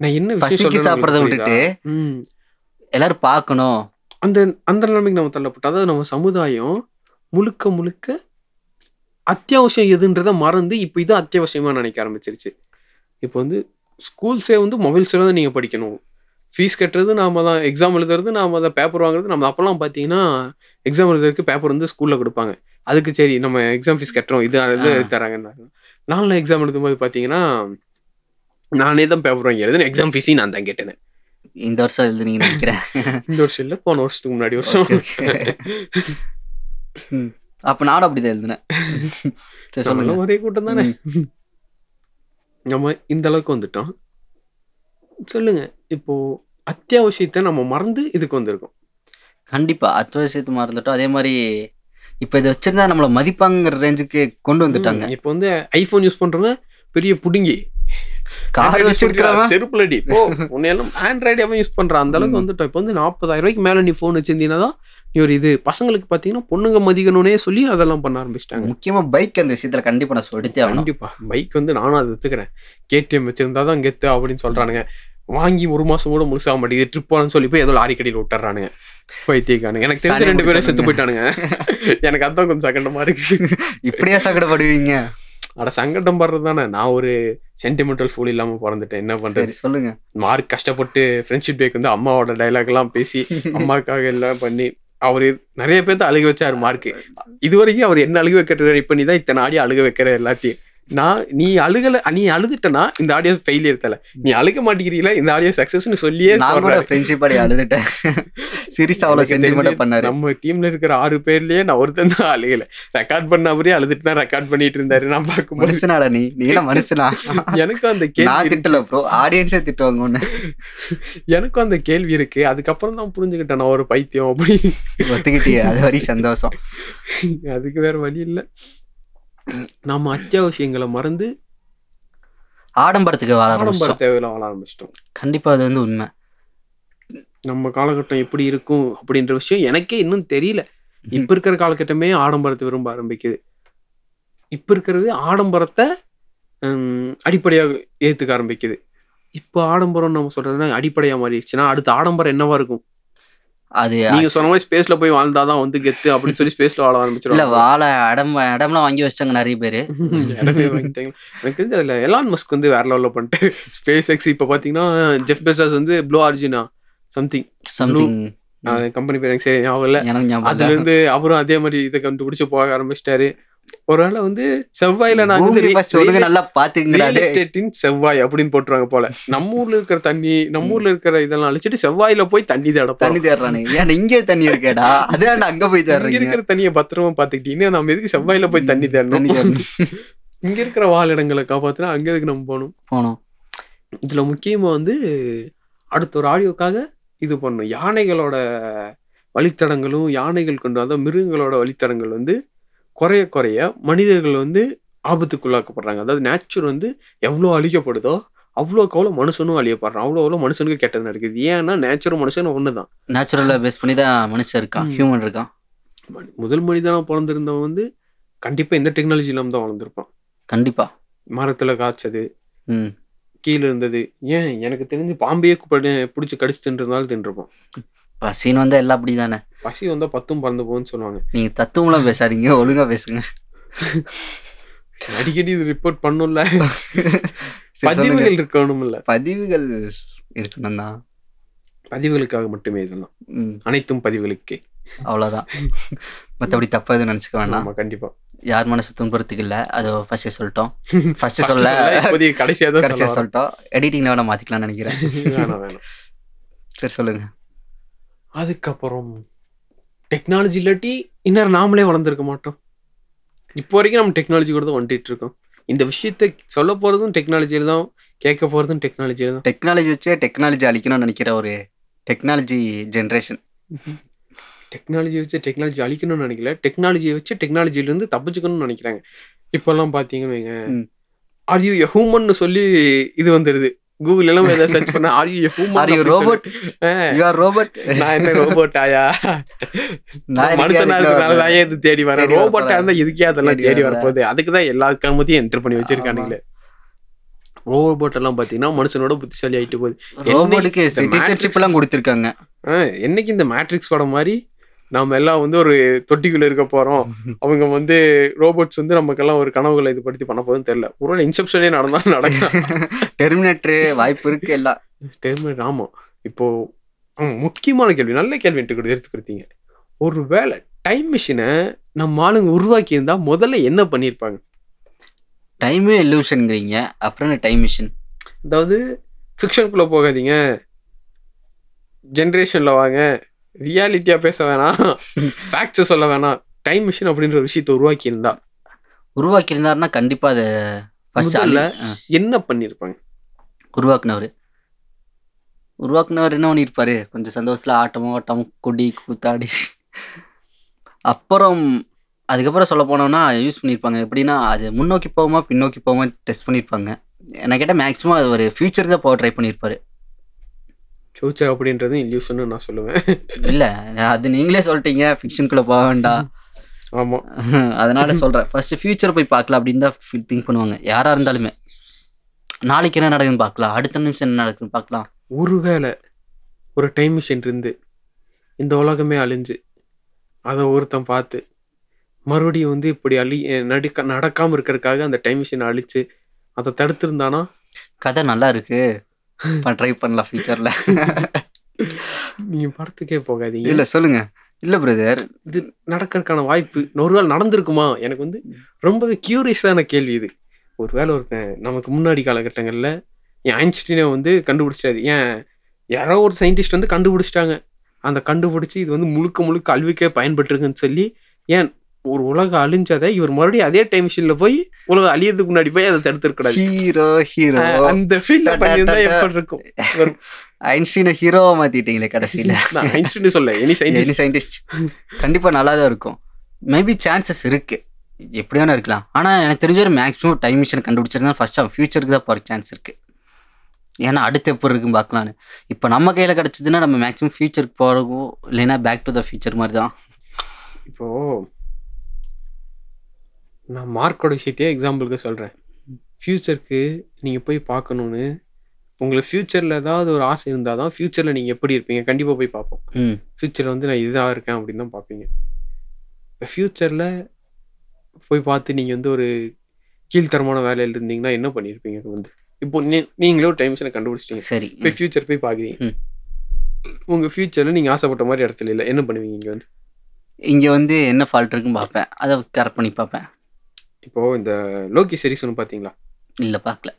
நான் என்ன பசிக்கு சாப்பிட்றத விட்டுட்டு எல்லாரும் பார்க்கணும் அந்த அந்த நிலைமைக்கு நம்ம தள்ளப்பட்டோம். அதாவது நம்ம சமுதாயம் முழுக்க முழுக்க அத்தியாவசியம் எதுன்றத மறந்து இப்போ இது அத்தியாவசியமாக நினைக்க ஆரம்பிச்சிருச்சு. இப்போ வந்து ஸ்கூல்ஸே வந்து மொபைல்ஸில் தான் நீங்கள் படிக்கணும், ஃபீஸ் கட்டுறது நாம தான், எக்ஸாம் எழுதுறது நாம தான், பேப்பர் வாங்குறது நம்ம. அப்போல்லாம் பார்த்தீங்கன்னா எக்ஸாம் எழுதுறதுக்கு பேப்பர் வந்து ஸ்கூலில் கொடுப்பாங்க, அதுக்கு சரி நம்ம எக்ஸாம் ஃபீஸ் கட்டுறோம் இது எழுதி தராங்கன்னா. நானும் எக்ஸாம் எழுதும்போது பார்த்தீங்கன்னா நானே தான் பேப்பர் வாங்கி எழுதுனேன், எக்ஸாம் ஃபீஸையும் நான் தான் கேட்டேன். இந்த வருஷம் எழுதுனீங்கன்னு நினைக்கிறேன். இந்த வருஷம் இல்லை, போன வருஷத்துக்கு முன்னாடி வருஷம். அப்போ நானும் அப்படிதான் எழுதுனேன். சரி சொல்லுங்க. ஒரே கூட்டம் தானே நம்ம இந்த அளவுக்கு வந்துட்டோம். சொல்லுங்க, இப்போது அத்தியாவசியத்தை நம்ம மறந்து இதுக்கு வந்திருக்கோம். கண்டிப்பாக அத்தியாவசியத்தை மறந்துட்டோம். அதே மாதிரி இப்போ இதை வச்சுருந்தா நம்மளை மதிப்பாங்கிற ரேஞ்சுக்கு கொண்டு வந்துட்டாங்க. இப்போ வந்து ஐஃபோன் யூஸ் பண்ணுறவங்க பெரிய புடுங்கி, கார் வச்சிருக்கிறவன் செருப்புலடி, இப்போ உன்னையெல்லாம் ஆண்ட்ராய்டு அவன் யூஸ் பண்ணுறான் அந்த அளவுக்கு வந்துட்டோம். இப்போ வந்து 40,000 ரூபாய்க்கு மேலே நீ ஃபோன் வச்சுருந்தீங்கன்னா தான் நீ ஒரு இது. பசங்களுக்கு பார்த்தீங்கன்னா பொண்ணுங்க மதிக்கணும்னே சொல்லி அதெல்லாம் பண்ண ஆரம்பிச்சிட்டாங்க. முக்கியமாக பைக் அந்த விஷயத்தில் கண்டிப்பாக நான் சொல்லிட்டு. கண்டிப்பாக பைக் வந்து நானும் அதை எடுத்துக்கிறேன். கேடிஎம் வச்சுருந்தா தான் கெத்து அப்படின்னு சொல்கிறானுங்க. வாங்கி ஒரு மாதம் கூட முழுசாக மாட்டேங்குது, ட்ரிப் போகலான்னு சொல்லி போய் ஏதோ லாரி கடையில் விட்டுறானுங்க, பைத்தியக்கானுங்க. எனக்கு தெரிஞ்ச 2 பேரும் செத்து போயிட்டானுங்க. எனக்கு அதுதான் கொஞ்சம் சங்கடமாக இருக்குது. இப்படியே சங்கடப்படுவீங்க? அட சங்கடம் படுறது தானே, நான் ஒரு சென்டிமெண்டல் ஃபூல் இல்லாமல் பிறந்துட்டேன், என்ன பண்ணுறது? சொல்லுங்க. மார்க் கஷ்டப்பட்டு ஃப்ரெண்ட்ஷிப் டேக்கு வந்து அம்மாவோட டைலாக்லாம் பேசி அம்மாவுக்காக எல்லாம் பண்ணி அவர் நிறைய பேர்த்த அழுக வச்சார் மார்க்கு. இது வரைக்கும் அவர் என்ன அழுக வைக்கிற இப்போ நீ தான் இத்தனை ஆடியோ அழுக வைக்கிற எல்லாத்தையும். நான் நீ அழுதுட்டனா இந்த ஆடியோ ஃபெயிலியர் தலை, நீ அழுக மாட்டேங்கிறீங்களா இந்த ஆடியோ சக்சஸ்ன்னு சொல்லியே ஃப்ரெண்ட்ஷிப் ஆடியோ அழுதுட்டேன். சீரியஸா அவ்வளோ சென்டிமெண்டா பண்ணாரு. நம்ம டீம்ல இருக்கிற 6 பேர்லயே நான் ஒருத்தன் தான் அழுகல. ரெக்கார்ட் பண்ண அவரே அழுதுட்டு தான் ரெக்கார்ட் பண்ணிட்டு இருந்தாரு. நான் பார்க்கும் மனுஷனாடா நீலாம் மனுஷனா? எனக்கும் அந்த கேள்வி திட்டல ப்ரோ, ஆடியன்ஸே திட்டுவாங்க ஒன்று. எனக்கும் அந்த கேள்வி இருக்கு. அதுக்கப்புறம் தான் புரிஞ்சுக்கிட்டேன் நான் ஒரு பைத்தியம் அப்படின்னு. ஒத்துக்கிட்டியே, அது வரையும் சந்தோஷம். அதுக்கு வேற வழி இல்லை. நம்ம அத்தியாவசியங்களை மறந்து ஆடம்பரத்துக்கு வாழ ஆரம்பிச்சிட்டோம். கண்டிப்பா அது வந்து உண்மை. நம்ம காலகட்டம் எப்படி இருக்கும் அப்படின்ற விஷயம் எனக்கே இன்னும் தெரியல. இப்ப இருக்கிற காலகட்டமே ஆடம்பரத்தை விரும்ப ஆரம்பிக்குது. இப்ப இருக்கிறது ஆடம்பரத்தை அடிப்படையாக ஏத்துக்க ஆரம்பிக்குது. இப்போ ஆடம்பரம் நம்ம சொல்றதுன்னா அடிப்படையா மாறிடுச்சுன்னா அடுத்த ஆடம்பரம் என்னவா இருக்கும்? அது நீங்க சொன்ன மாதிரி ஸ்பேஸ்ல போய் வாழ்ந்தாதான் வந்து கெத்து அப்படின்னு சொல்லி ஸ்பேஸ்ல வாழ ஆரம்பிச்சிடும். இல்ல வாழ இடம்லாம் வாங்கி வச்சாங்க நிறைய பேரு. எனக்கு தெரிஞ்ச அதுல எலான் மஸ்க் வந்து வேற லெவல்ல பண்ணிட்டு ஸ்பேஸ் எக்ஸ். இப்ப பாத்தீங்கன்னா ஜெஃப் பெசாஸ் வந்து ப்ளூ ஆரிஜினா சம்திங் கம்பெனி பேர் எனக்கு சரி ஞாபகம் இல்லை, அதுல இருந்து அவரும் அதே மாதிரி இதை கண்டுபிடிச்சு போக ஆரம்பிச்சிட்டாரு. ஒருவேளை வந்து செவ்வாயில செவ்வாய் அப்படின்னு போட்டுருவாங்க போல. நம்ம ஊர்ல இருக்கிற தண்ணி, நம்ம ஊர்ல இருக்கிற இதெல்லாம் அழிச்சிட்டு செவ்வாயில போய் தண்ணி தேடுறாங்க. இங்கே தண்ணி இருக்கேடா, அதே அங்க போய் தேடுறீங்க. இருக்கிற தண்ணியை பத்திரமா பாத்துக்கிட்டீங்கன்னா நம்ம எதுக்கு செவ்வாயில போய் தண்ணி தேடணும்? இங்க இருக்கிற வாழிடங்களை காப்பாத்தினா அங்க எதுக்கு நம்ம போனோம். இதுல முக்கியமா வந்து அடுத்த ஒரு ஆடியோக்காக இது பண்ணணும். யானைகளோட வழித்தடங்களும் யானைகள் கொண்டு வந்த மிருகங்களோட வழித்தடங்கள் வந்து குறைய குறைய மனிதர்கள் வந்து ஆபத்துக்குள்ளாக்கப்படுறாங்க. அதாவது நேச்சர் வந்து எவ்வளோ அழிக்கப்படுதோ அவ்வளோக்கு அவ்வளோ மனுஷனும் அழியப்படுறான், அவ்வளோ மனுஷனுக்கு கெட்டது நடக்குது. ஏன்னா நேச்சரும் மனுஷனும் ஒன்று தான். நேச்சுரலை பேஸ் பண்ணி தான் மனுஷன் இருக்கான், ஹியூமன் இருக்கான். முதல் மனிதனாக பிறந்திருந்தவன் வந்து கண்டிப்பாக இந்த டெக்னாலஜி இல்லாமல் தான் வளர்ந்துருப்பான். கண்டிப்பாக மரத்தில் காய்ச்சது, கீழே இருந்தது. ஏன் எனக்கு தெரிஞ்சு பாம்பையே பிடிச்சி கடிச்சு தின்றுனாலும் தின்றுப்பான். பசின்னு வந்தால் எல்லாம் அப்படி தானே, பசி வந்தால் 10 பறந்து போகுதுன்னு சொல்லுவாங்க. நீங்கள் தத்துவம்லாம் பேசாதீங்க, ஒழுங்காக பேசுங்க. அடிக்கடி இது ரிப்போர்ட் பண்ணும்ல, பதிவுகள் இருக்கணும்ல. பதிவுகள் இருக்கணும் தான், பதிவுகளுக்காக மட்டுமே இதெல்லாம், அனைத்தும் பதிவுகளுக்கே, அவ்வளோதான். மற்றபடி தப்பாக எதுவும் நினச்சிக்க வேண்டாம். கண்டிப்பாக யார் மனசு துன்புறத்துக்கு இல்லை, அது ஃபர்ஸ்ட்டு சொல்லிட்டோம். ஃபர்ஸ்ட்டு சொல்ல கடைசியாக சொல்லிட்டோம். எடிட்டிங்கில் வேணால் மாற்றிக்கலாம்னு நினைக்கிறேன். வேணாம் வேணாம், சரி சொல்லுங்கள். அதுக்கப்புறம் டெக்னாலஜி இல்லாட்டி இன்னும் நாமளே வளர்ந்துருக்க மாட்டோம். இப்போ வரைக்கும் நம்ம டெக்னாலஜி கூட தான் வந்துட்டு இருக்கோம். இந்த விஷயத்தை சொல்ல போகிறதும் டெக்னாலஜியில் தான், கேட்க போகிறதும் டெக்னாலஜியில் தான். டெக்னாலஜி வச்சே டெக்னாலஜி அழிக்கணும்னு நினைக்கிற ஒரு டெக்னாலஜி ஜென்ரேஷன். டெக்னாலஜி வச்சு டெக்னாலஜி அழிக்கணும்னு நினைக்கல, டெக்னாலஜியை வச்சு டெக்னாலஜிலேருந்து தப்பிச்சுக்கணும்னு நினைக்கிறாங்க. இப்போல்லாம் பார்த்தீங்கன்னு வைங்க, ஆர் யூ எ ஹியூமன்னு சொல்லி இது வந்துடுது. கூகுள் எல்லாம் ஏதாவது சர்ச் பண்ண, are you a human, are you robot, you are robot. நான் என்ன ரோபோட் ஆயா? மனுஷனா இருக்கிறதுனால இது தேடி வரேன், ரோபோட்டா இருந்தால் இதுக்கே அதெல்லாம் தேடி வரப்போகுது. அதுக்கு தான் எல்லா கம்பத்தையும் என்டர் பண்ணி வச்சிருக்கானுங்களே. ரோபோட் எல்லாம் பார்த்தீங்கன்னா மனுஷனோட புத்திசாலி ஆகிட்டு போகுது. என்னைக்கு இந்த மேட்ரிக்ஸ் படம் மாதிரி நம்ம எல்லாம் வந்து ஒரு தொட்டிக்குள்ளே இருக்க போகிறோம், அவங்க வந்து ரோபோட்ஸ் வந்து நமக்கெல்லாம் ஒரு கனவுகளை இது படுத்தி பண்ண போதுன்னு தெரியல. ஒரு இன்செப்ஷனே நடந்தாலும் நடக்கும். டெர்மினேட்டரு வாய்ப்பு இருக்குது எல்லாம். டெர்மினேட்டர் ஆமாம். இப்போது முக்கியமான கேள்வி, நல்ல கேள்வி எடுத்துக்கிட்டீங்க. ஒரு வேளை டைம் மிஷினை நம்ம ஆளுங்க உருவாக்கியிருந்தா முதல்ல என்ன பண்ணியிருப்பாங்க? டைமே எல்யூஷனுங்கிறீங்க, அப்புறம் டைம் மிஷின். அதாவது ஃபிக்ஷனுக்குள்ளே போகாதீங்க, ஜென்ரேஷனில் வாங்க, ரியாலிட்டியாக பேச வேணாம், ஃபேக்ட்ஸை சொல்ல வேணாம். டைம் மிஷின் அப்படின்ற ஒரு விஷயத்தை உருவாக்கியிருந்தாருன்னா கண்டிப்பாக அதை ஃபஸ்ட்டால் என்ன பண்ணியிருப்பாங்க? உருவாக்குனவர் என்ன பண்ணியிருப்பார்? கொஞ்சம் சந்தோஷத்தில் ஆட்டமும் குடி கூத்தாடி அதுக்கப்புறம் சொல்ல போனோம்னா யூஸ் பண்ணியிருப்பாங்க. எப்படின்னா அது முன்னோக்கி போகுமா பின்னோக்கி போகுமா டெஸ்ட் பண்ணியிருப்பாங்க. என்ன கேட்டால் மேக்ஸிமம் அது ஒரு ஃபியூச்சருக்கு தான் போக ட்ரை பண்ணியிருப்பாரு. ஃபியூச்சர் அப்படின்றது இல்யூஷன்னு நான் சொல்லுவேன். இல்லை, அது நீங்களே சொல்லிட்டீங்க, ஃபிக்ஷனுக்குள்ளே போக வேண்டாம். ஆமாம், அதனால் சொல்கிறேன், ஃபஸ்ட்டு ஃபியூச்சர் போய் பார்க்கலாம் அப்படின்னு தான் திங்க் பண்ணுவாங்க யாராக இருந்தாலுமே. நாளைக்கு என்ன நடக்குதுன்னு பார்க்கலாம், அடுத்த நிமிஷம் என்ன நடக்குதுன்னு பார்க்கலாம். ஒருவேளை ஒரு டைம் மிஷின் இருந்து இந்த உலகமே அழிஞ்சு அதை ஒருத்தன் பார்த்து மறுபடியும் வந்து இப்படி நடக்காமல் இருக்கிறதுக்காக அந்த டைம் மிஷினை அழிச்சு அதை தடுத்துருந்தானா, கதை நல்லா இருக்கு, ட்ரை பண்ணலாம் ஃபியூச்சரில். நீங்கள் படத்துக்கே போகாதீங்க. இல்லை சொல்லுங்க. இல்லை பிரதர், இது நடக்கிறதுக்கான வாய்ப்பு ஒரு வேளை நடந்திருக்குமா? எனக்கு வந்து ரொம்பவே கியூரியஸான கேள்வி இது. ஒரு வேளை ஒருத்தன் நமக்கு முன்னாடி காலகட்டங்களில் ஐன்ஸ்டீனை வந்து கண்டுபிடிச்சிட்டாரு, யாரோ ஒரு சயின்டிஸ்ட் வந்து கண்டுபிடிச்சிட்டாங்க, அந்த கண்டுபிடிச்சி இது வந்து முழுக்க முழுக்க அழிவுக்கே பயன்பட்டுருக்குன்னு சொல்லி ஒரு உலகம் அழிஞ்சதை இவர் மறுபடியும் அதே டைம் மிஷின்ல போய் உலகம் அழியதுக்கு முன்னாடி போய் அதை தடுத்துக்கூடாது. ஐன்ஸ்டீனை ஹீரோவா மாத்திட்டீங்களே கடைசியில. ஐன்ஸ்டீன் சொல்ல எனி சயின்டிஸ்ட் கண்டிப்பா நல்லா தான் இருக்கும். மேபி சான்சஸ் இருக்கு, எப்படியான இருக்கலாம். ஆனா எனக்கு தெரிஞ்ச ஒரு மேக்ஸிமம் டைம் மிஷின் கண்டுபிடிச்சிருந்தா ஃபர்ஸ்ட் ஃபியூச்சருக்கு தான் போற சான்ஸ் இருக்கு. ஏன்னா அடுத்து எப்படி இருக்குன்னு பார்க்கலான்னு. இப்போ நம்ம கையில கிடைச்சதுன்னா நம்ம மேக்ஸிமம் ஃபியூச்சருக்கு போறோம், இல்லைன்னா பேக் டு த ஃபியூச்சர் மாதிரி தான். இப்போ நான் மார்க்கோட விஷயத்தையே எக்ஸாம்பிளுக்கு சொல்கிறேன். ஃப்யூச்சருக்கு நீங்கள் போய் பார்க்கணுன்னு உங்களுக்கு ஃப்யூச்சரில் ஏதாவது ஒரு ஆசை இருந்தால் தான் ஃப்யூச்சரில் நீங்கள் எப்படி இருப்பீங்க கண்டிப்பாக போய் பார்ப்போம். ஃப்யூச்சரில் வந்து நான் இதாக இருக்கேன் அப்படின்னு தான் பார்ப்பீங்க. இப்போ ஃப்யூச்சரில் போய் பார்த்து நீங்கள் வந்து ஒரு கீழ்த்தரமான வேலையில் இருந்தீங்கன்னா என்ன பண்ணியிருப்பீங்க? வந்து இப்போ நீங்களே ஒரு டைம் மிஷினை கண்டுபிடிச்சிட்டீங்க, சரி போய் ஃப்யூச்சர் போய் பார்க்குறீங்க. உங்கள் ஃப்யூச்சரில் நீங்கள் ஆசைப்பட்ட மாதிரி இடத்துல இல்லை, என்ன பண்ணுவீங்க? இங்கே வந்து என்ன ஃபால்ட் இருக்குன்னு பார்ப்பேன், அதை கரெக்ட் பண்ணி பார்ப்பேன். இப்போது இந்த லோக்கி சீரிஸ் ஒன்று பார்த்தீங்களா? இல்லை பார்க்கல.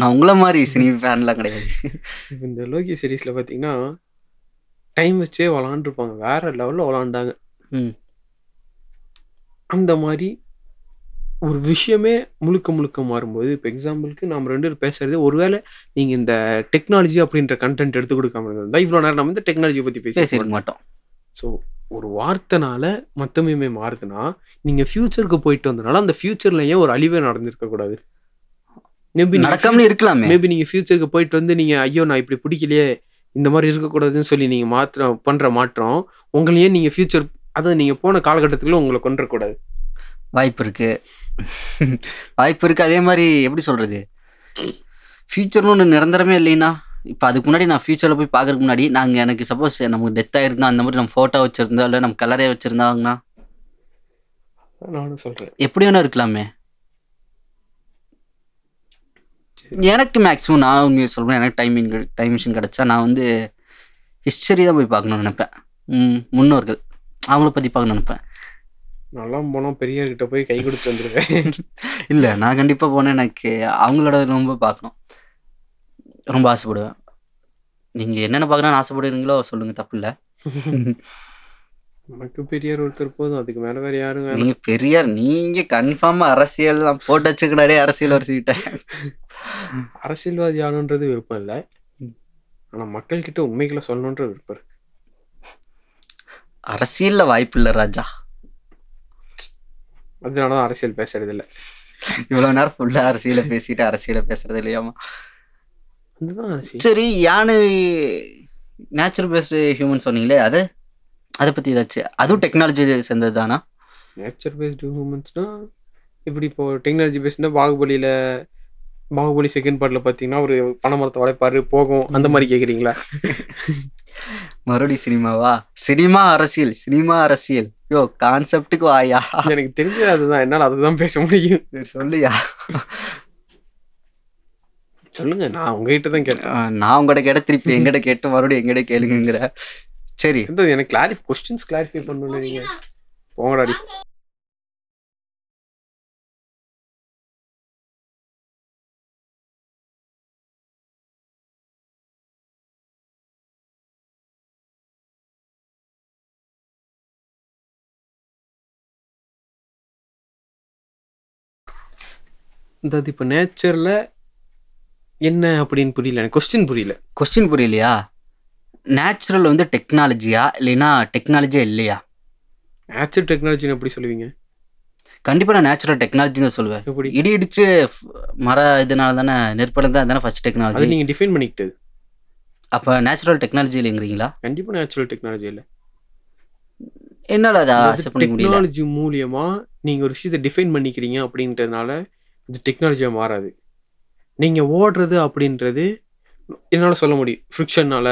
நான் உங்களை மாதிரி சினிமா ஃபேன்லாம் கிடையாது. இந்த லோக்கி சீரீஸில் பார்த்தீங்கன்னா டைம் வச்சே விளாண்டுருப்பாங்க, வேறு லெவலில் விளாண்டாங்க. அந்த மாதிரி ஒரு விஷயமே முழுக்க முழுக்க மாறும்போது, இப்போ எக்ஸாம்பிளுக்கு நாம் ரெண்டு பேரும் பேசுகிறது, ஒருவேளை நீங்கள் இந்த டெக்னாலஜி அப்படின்ற கண்டென்ட் எடுத்து கொடுக்காம இருந்தால் இவ்வளோ நேரம் நம்ம இந்த டெக்னாலஜியை பற்றி பேச மாட்டோம். ஸோ ஒரு வார்த்தைனால மொத்தமே மாறுதுன்னா, நீங்கள் ஃப்யூச்சருக்கு போயிட்டு வந்தனால அந்த ஃப்யூச்சரில் ஏன் ஒரு அழிவே நடந்திருக்கக்கூடாது? மேபி நடக்காமலே இருக்கலாமே. மேபி நீங்கள் ஃப்யூச்சருக்கு போயிட்டு வந்து நீங்கள் ஐயோ நான் இப்படி பிடிக்கலையே இந்த மாதிரி இருக்கக்கூடாதுன்னு சொல்லி நீங்கள் பண்ணுற மாற்றம் உங்களையே நீங்கள் ஃப்யூச்சர் அதை நீங்கள் போன காலகட்டத்துக்குள்ளே உங்களை கொண்டுடக்கூடாது. வாய்ப்பு இருக்குது. அதே மாதிரி எப்படி சொல்கிறது, ஃப்யூச்சர்னு ஒன்று நிரந்தரமே இல்லைன்னா, இப்போ அதுக்கு முன்னாடி நான் ஃபியூச்சரில் போய் பார்க்குறதுக்கு முன்னாடி நாங்கள் எனக்கு சப்போஸ் நமக்கு டெத் ஆகிருந்தா, அந்த மாதிரி நம்ம ஃபோட்டோ வச்சுருந்தோம், இல்லை நம்ம கலரே வச்சுருந்தாங்கன்னா நானும் சொல்கிறேன் எப்படி வேணா இருக்கலாமே. எனக்கு மேக்ஸிமம் நான் உண்மையை சொல்கிறேன், எனக்கு டைம் மிஷின் கிடச்சா நான் வந்து ஹிஸ்டரி தான் போய் பார்க்கணும்னு நினைப்பேன். முன்னோர்கள் அவங்கள பற்றி பார்க்கணும்னு நினைப்பேன். நல்லா போனோம் பெரியவர்கிட்ட போய் கை கொடுத்து வந்துடுவேன். இல்லை, நான் கண்டிப்பாக போனேன், எனக்கு அவங்களோட ரொம்ப பார்க்கணும், ரொம்ப ஆசைப்படுவேன். நீங்கள் என்னென்ன பார்க்கணும்னு ஆசைப்படுவீங்களோ சொல்லுங்கள், தப்பு இல்லை. உனக்கு பெரியார் ஒருத்தர் போதும், அதுக்கு மேல வேற யாரும் வேணும். நீங்க பெரியார், நீங்க கன்ஃபார்மா அரசியல் தான் போட்டு வச்சுக்கிட்டாலே. அரசியல் வரிசைக்கிட்ட அரசியல்வாதி ஆகணுன்றது விருப்பம் இல்லை, ஆனா மக்கள் கிட்ட உண்மைகளை சொல்லணுன்ற விருப்பம் இருக்கு. அரசியல்ல வாய்ப்பு இல்லை ராஜா, அதனாலதான் அரசியல் பேசுறது இல்லை. இவ்வளவு நேரம் ஃபுல்லா அரசியல பேசிட்டு அரசியல பேசுறது இல்லையாமா? அதுதான் சரி. யானை நேச்சுரல் பேஸ்டு ஹியூமன் சொன்னீங்களே, அது அதை பற்றி ஏதாச்சும்? அதுவும் டெக்னாலஜி சேர்ந்தது தானா? நேச்சுரல் பேஸ்டு ஹியூமன்ஸ்னா இப்படி இப்போ டெக்னாலஜி பேஸ்டுனா பாகுபலி செகண்ட் பார்ட்டில் பார்த்தீங்கன்னா ஒரு பனை மரத்தை வளைப்பாரு போகும், அந்த மாதிரி கேட்குறீங்களா? மறுபடி சினிமாவா? சினிமா அரசியல் யோ கான்செப்டுக்கு வாயா. எனக்கு தெரிஞ்சது அதுதான், என்னால் அதுதான் பேச முடியும். சொல்லுயா, சொல்லுங்க. நான் உங்ககிட்ட தான் கேட்டேன், நான் உங்கள்கிட்ட கேட்ட திருப்பி எங்கிட்ட கேட்டு மறுபடியும் எங்கிட்ட கேளுங்கிற. சரி, எனக்கு கிளாரிஃபை பண்ணணும். நீங்க போங்கடாடி. இந்த இப்போ நேச்சர்ல என்ன அப்படின்னு புரியல எனக்கு. கொஸ்டின் புரியலையா? நேச்சுரல் வந்து டெக்னாலஜியா இல்லைன்னா டெக்னாலஜியா இல்லையா? நேச்சுரல் டெக்னாலஜின்னு எப்படி சொல்லுவீங்க? கண்டிப்பாக நான் நேச்சுரல் டெக்னாலஜின்னு தான் சொல்லுவேன். இடி இடிச்சு மர இதனால தானே, நெற்படம் தான் தானே ஃபர்ஸ்ட் டெக்னாலஜி. நீங்கள் டிஃபைன் பண்ணிக்கிட்டது அப்போ நேச்சுரல் டெக்னாலஜி இல்லைங்கிறீங்களா? கண்டிப்பாக நேச்சுரல் டெக்னாலஜி இல்லை. என்னால் அதை ஆசை பண்ண முடியல. டெக்னாலஜி மூலியமாக நீங்கள் ஒரு விஷயத்தை டிஃபைன் பண்ணிக்கிறீங்க அப்படின்றதுனால இது டெக்னாலஜியாக மாறாது. நீங்கள் ஓடுறது அப்படின்றது என்னால் சொல்ல முடியும், ஃப்ரிக்ஷனால.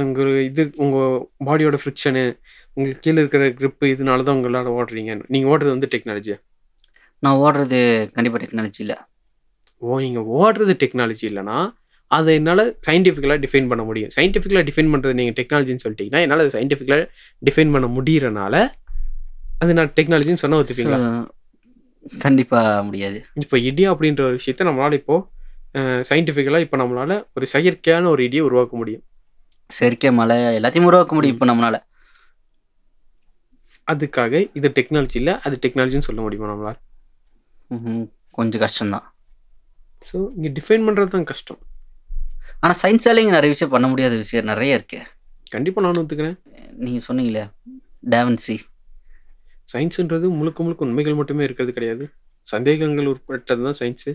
அங்கே இது உங்கள் பாடியோட ஃப்ரிக்ஷனு, உங்களுக்கு கீழே இருக்கிற க்ரிப்பு, இதனால தான் உங்களால் ஓடுறீங்க. நீங்கள் ஓடுறது வந்து டெக்னாலஜியா? நான் ஓடுறது கண்டிப்பாக டெக்னாலஜி இல்லை. நீங்கள் ஓடுறது டெக்னாலஜி இல்லைனா அதை என்னால் சயின்டிஃபிக்கலாக டிஃபைன் பண்ண முடியும். சயின்டிஃபிக்கலாக டிஃபைன் பண்ணுறது நீங்கள் டெக்னாலஜின்னு சொல்லிட்டீங்கன்னா என்னால் அது சயின்டிஃபிக்கலாக டிஃபைன் பண்ண முடியறனால அது நான் டெக்னாலஜின்னு சொன்ன ஒத்துப்பீங்களா? கண்டிப்பாக முடியாது. இப்போ இடியா அப்படின்ற ஒரு விஷயத்த நம்மளால் இப்போது சயின்டிஃபிக்கலாக இப்போ நம்மளால் ஒரு செயற்கையான ஒரு இடியை உருவாக்க முடியும். செயற்கை மலை எல்லாத்தையும் உருவாக்க முடியும் இப்போ நம்மளால். அதுக்காக இது டெக்னாலஜி இல்லை, அது டெக்னாலஜின்னு சொல்ல முடியுமா நம்மளால்? கொஞ்சம் கஷ்டம்தான். ஸோ இங்கே டிஃபைன் பண்ணுறது தான் கஷ்டம். ஆனால் சயின்ஸாலே இங்கே நிறைய விஷயம் பண்ண முடியாத விஷயம் நிறைய இருக்கு. கண்டிப்பாக நானும் ஒத்துக்கிறேன். நீங்கள் சொன்னீங்களே டாவின்சி, சயின்ஸுன்றது முழுக்க முழுக்க உண்மைகள் மட்டுமே இருக்கிறது கிடையாது, சந்தேகங்கள் உட்பட்டது தான் சயின்ஸு.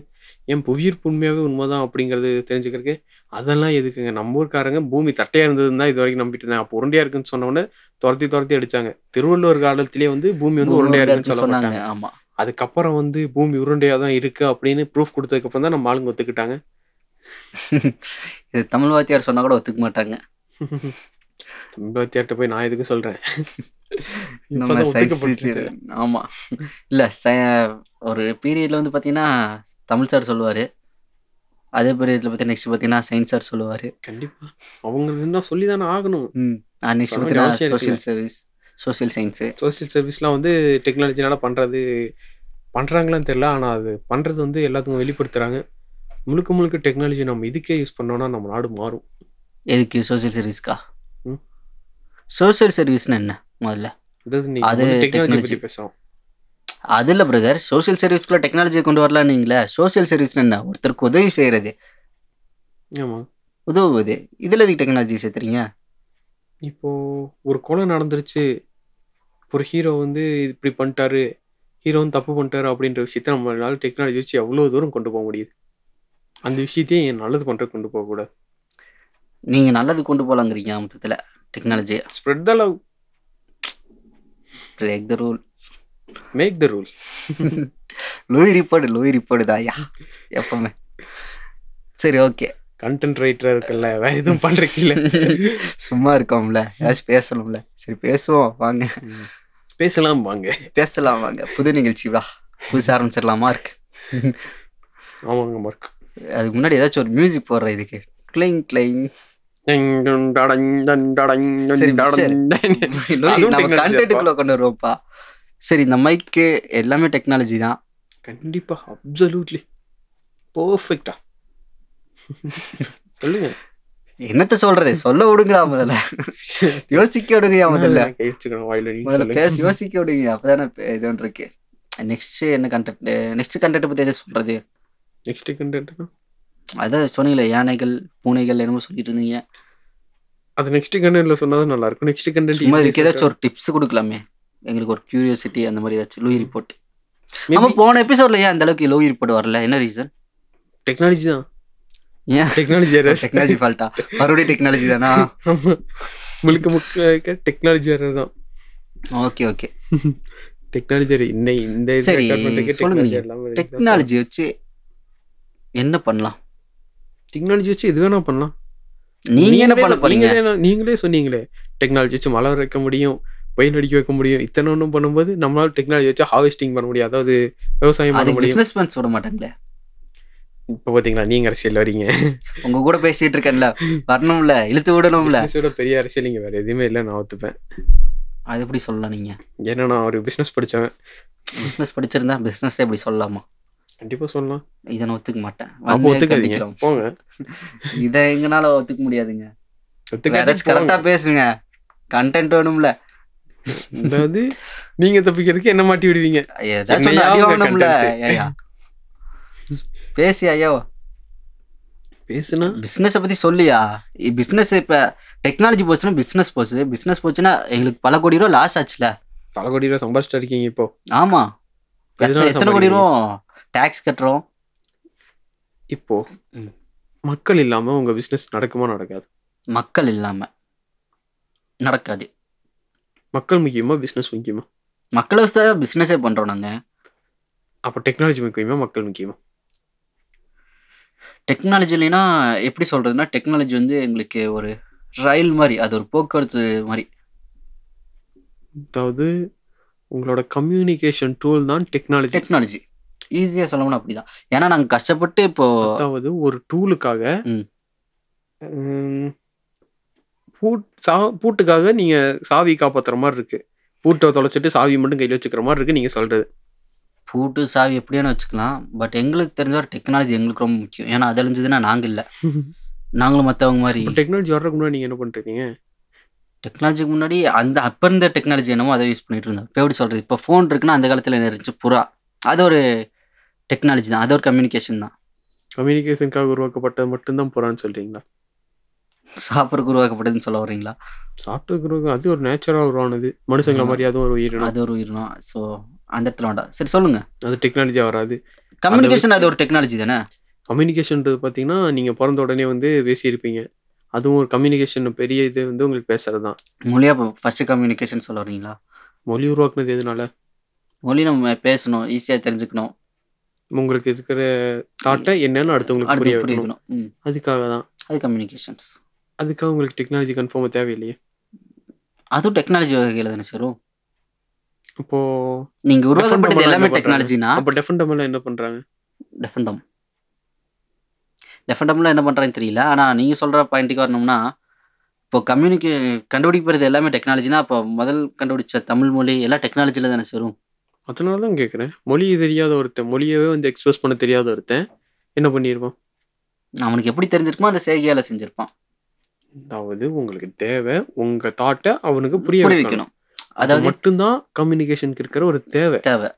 ஏன் புவியீர்ப்பு உண்மையாகவே உண்மை தான் அப்படிங்கிறது தெரிஞ்சுக்கிறதுக்கு அதெல்லாம் எதுக்குங்க? நம்ம ஊருக்காரங்க பூமி தட்டையாக இருந்ததுன்னா இது வரைக்கும் நம்பிட்டு இருந்தாங்க. அப்போ உருண்டையாக இருக்குன்னு சொன்னோடனே துரத்தி அடித்தாங்க. திருவள்ளுவர் காலத்திலே வந்து பூமி வந்து உருண்டையாக இருக்குன்னு சொன்னாங்க. ஆமாம், அதுக்கப்புறம் வந்து பூமி உருண்டையாக தான் இருக்குது அப்படின்னு ப்ரூஃப் கொடுத்ததுக்கப்புறம் தான் நம்ம ஆளுங்க ஒத்துக்கிட்டாங்க. இது தமிழ் வாத்தியார் சொன்னால் கூட ஒத்துக்க மாட்டாங்க. தமிழ் வாத்தியார்கிட்ட போய் நான் எதுக்கு சொல்கிறேன்? ஆமாம், இல்லை ஒரு பீரியடில் வந்து பார்த்தீங்கன்னா தமிழ் சார் சொல்லுவார், அதே பீரியடில் பற்றி நெக்ஸ்ட் பார்த்தீங்கன்னா சயின்ஸ் சார் சொல்லுவார். கண்டிப்பாக அவங்க என்ன சொல்லி தானே ஆகணும். நெக்ஸ்ட் பார்த்தீங்கன்னா சோசியல் சயின்ஸ்லாம் வந்து டெக்னாலஜினால பண்ணுறாங்களான்னு தெரியல, ஆனால் அது பண்ணுறது வந்து எல்லாத்துக்கும் வெளிப்படுத்துகிறாங்க. முழுக்க டெக்னாலஜி நம்ம இதுக்கே யூஸ் பண்ணோன்னா நம்ம நாடு மாறும். எதுக்கு? சோசியல் சர்வீஸ்க்கா? சோசியல் சர்வீஸ்னா என்ன முதல்ல? அது டெக்னாலஜி பேசுகிறோம். அது இல்லை பிரதர், சோசியல் சர்வீஸ்க்குள்ள டெக்னாலஜியை கொண்டு வரலாம். நீங்களே சோசியல் சர்வீஸ்னு என்ன? ஒருத்தருக்கு உதவி செய்கிறது, உதவுவது. இதில் எதுக்கு டெக்னாலஜி சேர்த்துறீங்க? இப்போது ஒரு கொலை நடந்துருச்சு, ஒரு ஹீரோ வந்து இப்படி பண்ணிட்டாரு, ஹீரோ வந்து தப்பு பண்ணிட்டாரு அப்படின்ற விஷயத்த நம்மளால டெக்னாலஜி வச்சு எவ்வளோ தூரம் கொண்டு போக முடியுது. அந்த விஷயத்தையும் என் நல்லது பண்ணுறது கொண்டு போகக்கூடாது. நீங்கள் நல்லது கொண்டு போகலாங்கிறீங்க மொத்தத்தில் technology. Spread the love, break the rule, make the rule. Louie report தாயா எப்பவுமே. சரி, ஓகே. கண்டென்ட் ரைட்டராக இருக்குல்ல, வேறு எதுவும் பண்ணுறக்கில்ல, சும்மா இருக்கோம்ல, ஏதாச்சும் பேசணும்ல. சரி, பேசலாம் வாங்க புது நிகழ்ச்சிவா, புதுசாக ஆரம்பிச்சிடலாமா இருக்கு? ஆமாங்க மார்க், அதுக்கு முன்னாடி ஏதாச்சும் ஒரு மியூசிக் போடுறேன் இதுக்கு. கிளைங் கிளைங் கொண்டு வருவோம்ப்பா. சரி, இந்த மைக்கு எல்லாமே டெக்னாலஜி தான். கண்டிப்பாக, அப்சல்யூட்லி பர்ஃபெக்டா சொல்லுங்க. என்னத்த சொல்றது, சொல்ல விடுங்களா, முதல்ல யோசிக்க விடுங்கயா, யோசிக்க விடுங்கயா, அப்பதானே இது ஒன்று இருக்கு. நெக்ஸ்ட் என்ன கண்டென்ட், நெக்ஸ்ட் கண்டென்ட் பத்தி எதை சொல்றது? நெக்ஸ்ட் கண்டென்ட் அதான் சொன்னீங்களே, யானைகள் பூனைகள் என்னமோ சொல்லிட்டு இருந்தீங்க, அது நெக்ஸ்ட் கண்டென்ட்ல சொன்னா நல்லா இருக்கும். நெக்ஸ்ட் கண்டென்ட் சும்மா இதுக்கு ஏதாச்சும் ஒரு டிப்ஸ் கொடுக்கலாமே, எங்களுக்கு ஒரு கியூரியாசிட்டி அந்த மாதிரி ஏதாச்சும். லூயி ரிப்போர்ட் நம்ம போன எபிசோட்ல ஏன் அந்த அளவுக்கு லூயி ரிப்போர்ட் வரல, என்ன ரீசன்? டெக்னாலஜி தான். டெக்னாலஜி ஃபால்ட்டா? மறுபடியும் டெக்னாலஜி தானா? முழுக்க முழுக்க டெக்னாலஜி தான். ஓகே ஓகே, டெக்னாலஜி இந்த டெக்னாலஜி வச்சு என்ன பண்ணலாம்? டெக்னாலஜி வச்சு இது வேணா பண்ணலாம். நீங்க என்ன பண்ண போறீங்க? நீங்களே சொன்னீங்களே டெக்னாலஜி வச்சு மழை வைக்க முடியும், பயிர் அடிக்க வைக்க முடியும், இத்தனை ஒன்றும் பண்ணும்போது நம்மளால டெக்னாலஜி வச்சு ஹார்வெஸ்டிங் பண்ண முடியும், அதாவது விவசாயம் பண்ண முடியும். இன்வெஸ்ட்மென்ட்ஸ் விட மாட்டாங்களே. இப்ப பாத்தீங்களா நீங்க அரசியல் வரீங்க, உங்க கூட பேசிட்டு இருக்கேன்ல, வரணும்ல, இழுத்து விடணும்ல. பெரிய அரசியல் நீங்க வேற எதுவுமே இல்லை, நான் ஒத்துப்பேன். அது எப்படி சொல்லலாம் நீங்க? ஏன்னா நான் ஒரு பிசினஸ் படிச்சவன், பிசினஸ் படிச்சிருந்தா பிசினஸ் எப்படி சொல்லலாமா? கண்டிப்பா சொல்லலாம். இதை நான் ஒத்துக்க மாட்டேன். ஒத்துக்காதீங்க போங்க, இதை எங்கனால ஒத்துக்க முடியாதுங்க. கரெக்டா பேசுங்க, கண்டென்ட் வேணும்ல. அதாவது நீங்க தப்பிக்கிறதுக்கு என்ன மாட்டி விடுவீங்க, பேசி ஐயா பேசுனா பிஸ்னஸை பற்றி சொல்லியா. பிஸ்னஸ் இப்போ டெக்னாலஜி போச்சுன்னா பிஸ்னஸ் போச்சு, பிஸ்னஸ் போச்சுன்னா எங்களுக்கு பல கோடி ரூபா லாஸ் ஆச்சுல. பல கோடி ரூபா சம்பாதிச்சுட்டு இருக்கீங்க இப்போ? ஆமாம். எத்தனை கோடி ரூபா டேக்ஸ் கட்டுறோம் இப்போ? மக்கள் இல்லாமல் உங்கள் பிஸ்னஸ் நடக்குமா? நடக்காது. மக்கள் இல்லாமல் நடக்காது. மக்கள் முக்கியமா பிஸ்னஸ் முக்கியமா? மக்களை வச்சு தான் பிஸ்னஸே பண்ணுறோம் நாங்கள். அப்போ டெக்னாலஜி முக்கியமா மக்கள் முக்கியமா? டெக்னாலஜி இல்லைன்னா எப்படி சொல்கிறதுனா, டெக்னாலஜி வந்து எங்களுக்கு ஒரு ரயில் மாதிரி, அது ஒரு போக்குவரத்து மாதிரி. அதாவது உங்களோட கம்யூனிகேஷன் டூல் தான் டெக்னாலஜி. டெக்னாலஜி ஈஸியாக சொல்லணும்னா அப்படி தான். ஏன்னா நாங்கள் கஷ்டப்பட்டு இப்போ அதாவது ஒரு டூலுக்காக பூட்டுக்காக நீங்கள் சாவி காப்பாற்றுற மாதிரி இருக்குது. பூட்டை தொலைச்சிட்டு சாவி மட்டும் கையில் வச்சுக்கிற மாதிரி இருக்குது நீங்கள் சொல்கிறது. பூட்டு சாவி எப்படியான வச்சுக்கலாம், பட் எங்களுக்கு தெரிஞ்ச ஒரு டெக்னாலஜி எங்களுக்கு ரொம்ப முக்கியம். ஏன்னா அது அழிஞ்சதுன்னா நாங்கள் இல்லை, நாங்களும் மற்றவங்க மாதிரி. டெக்னாலஜி வர்றதுக்கு முன்னாடி நீங்கள் என்ன பண்ணிருக்கீங்க? டெக்னாலஜிக்கு முன்னாடி அந்த அப்போ இருந்த டெக்னாலஜி என்னமோ அதை யூஸ் பண்ணிட்டு இருந்தோம். இப்போ எப்படி சொல்கிறது, இப்போ ஃபோன் இருக்குன்னா அந்த காலத்தில் இருந்துச்சு புறா, அது ஒரு டெக்னாலஜி தான், அது ஒரு கம்யூனிகேஷன் தான். கம்யூனிகேஷனுக்காக உருவாக்கப்பட்டது மட்டும்தான் புறான்னு சொல்கிறீங்களா? சாப்பிட்றதுக்கு உருவாக்கப்பட்டதுன்னு சொல்ல வரீங்களா? சாப்பிட்றதுக்கு அது ஒரு நேச்சுரலாக உருவானது, மனுஷங்களை மாதிரி அதுவும் ஒரு உயிரினம், அது ஒரு உயிரினம். ஸோ அந்த இடத்துல வேண்டாம். சரி சொல்லுங்க, அது டெக்னாலஜியாக வராது. கம்யூனிகேஷன் அது ஒரு டெக்னாலஜி தானே. கம்யூனிகேஷன்றது பார்த்தீங்கன்னா நீங்கள் பிறந்த உடனே வந்து பேசியிருப்பீங்க, அதுவும் ஒரு கம்யூனிகேஷன். பெரிய இது வந்து உங்களுக்கு பேசுறது தான் மொழியாக ஃபர்ஸ்ட் கம்யூனிகேஷன் சொல்ல வரீங்களா? மொழி உருவாக்குனது எதனால? மொழி நம்ம பேசணும், ஈஸியாக தெரிஞ்சுக்கணும், உங்களுக்கு இருக்கிற தாட்டை என்னன்னு அடுத்தவங்களுக்கு புரிய வைக்கணும், அதுக்காக தான். அது கம்யூனிகேஷன்ஸ். அதுக்காக உங்களுக்கு டெக்னாலஜி கன்ஃபார்மாக தேவையில்லையே? அதுவும் டெக்னாலஜி வகையில் தானே சார். அப்போ நீங்க உருவாக்கப்பட்டது எல்லாமே டெக்னாலஜினா அப்போ டெஃபண்டம்ல என்ன பண்றாங்க? டெஃபண்டம்ல என்ன பண்றாங்கன்னு தெரியல. ஆனா நீங்க சொல்ற பாயிண்ட்டுக்கு வரணும்னா, இப்போ கண்டுபிடிக்கிறது எல்லாமே டெக்னாலஜினா அப்போ முதல் கண்டுபிடிச்ச தமிழ் மொழி எல்லாம் டெக்னாலஜில தானே சேரும். அதனால தான் கேட்குறேன், மொழியை தெரியாத ஒருத்தன், மொழியவே வந்து எக்ஸ்பிரஸ் பண்ண தெரியாத ஒருத்தன் என்ன பண்ணியிருப்பான்? அவனுக்கு எப்படி தெரிஞ்சிருக்குமோ அந்த செய்கையால செஞ்சிருப்பான். அதாவது உங்களுக்கு தேவை உங்க தாட்டை அவனுக்கு புரிய வைக்கணும், அதாவது மட்டும்தான் கம்யூனிகேஷனுக்கு இருக்கிற ஒரு தேவை. தேவை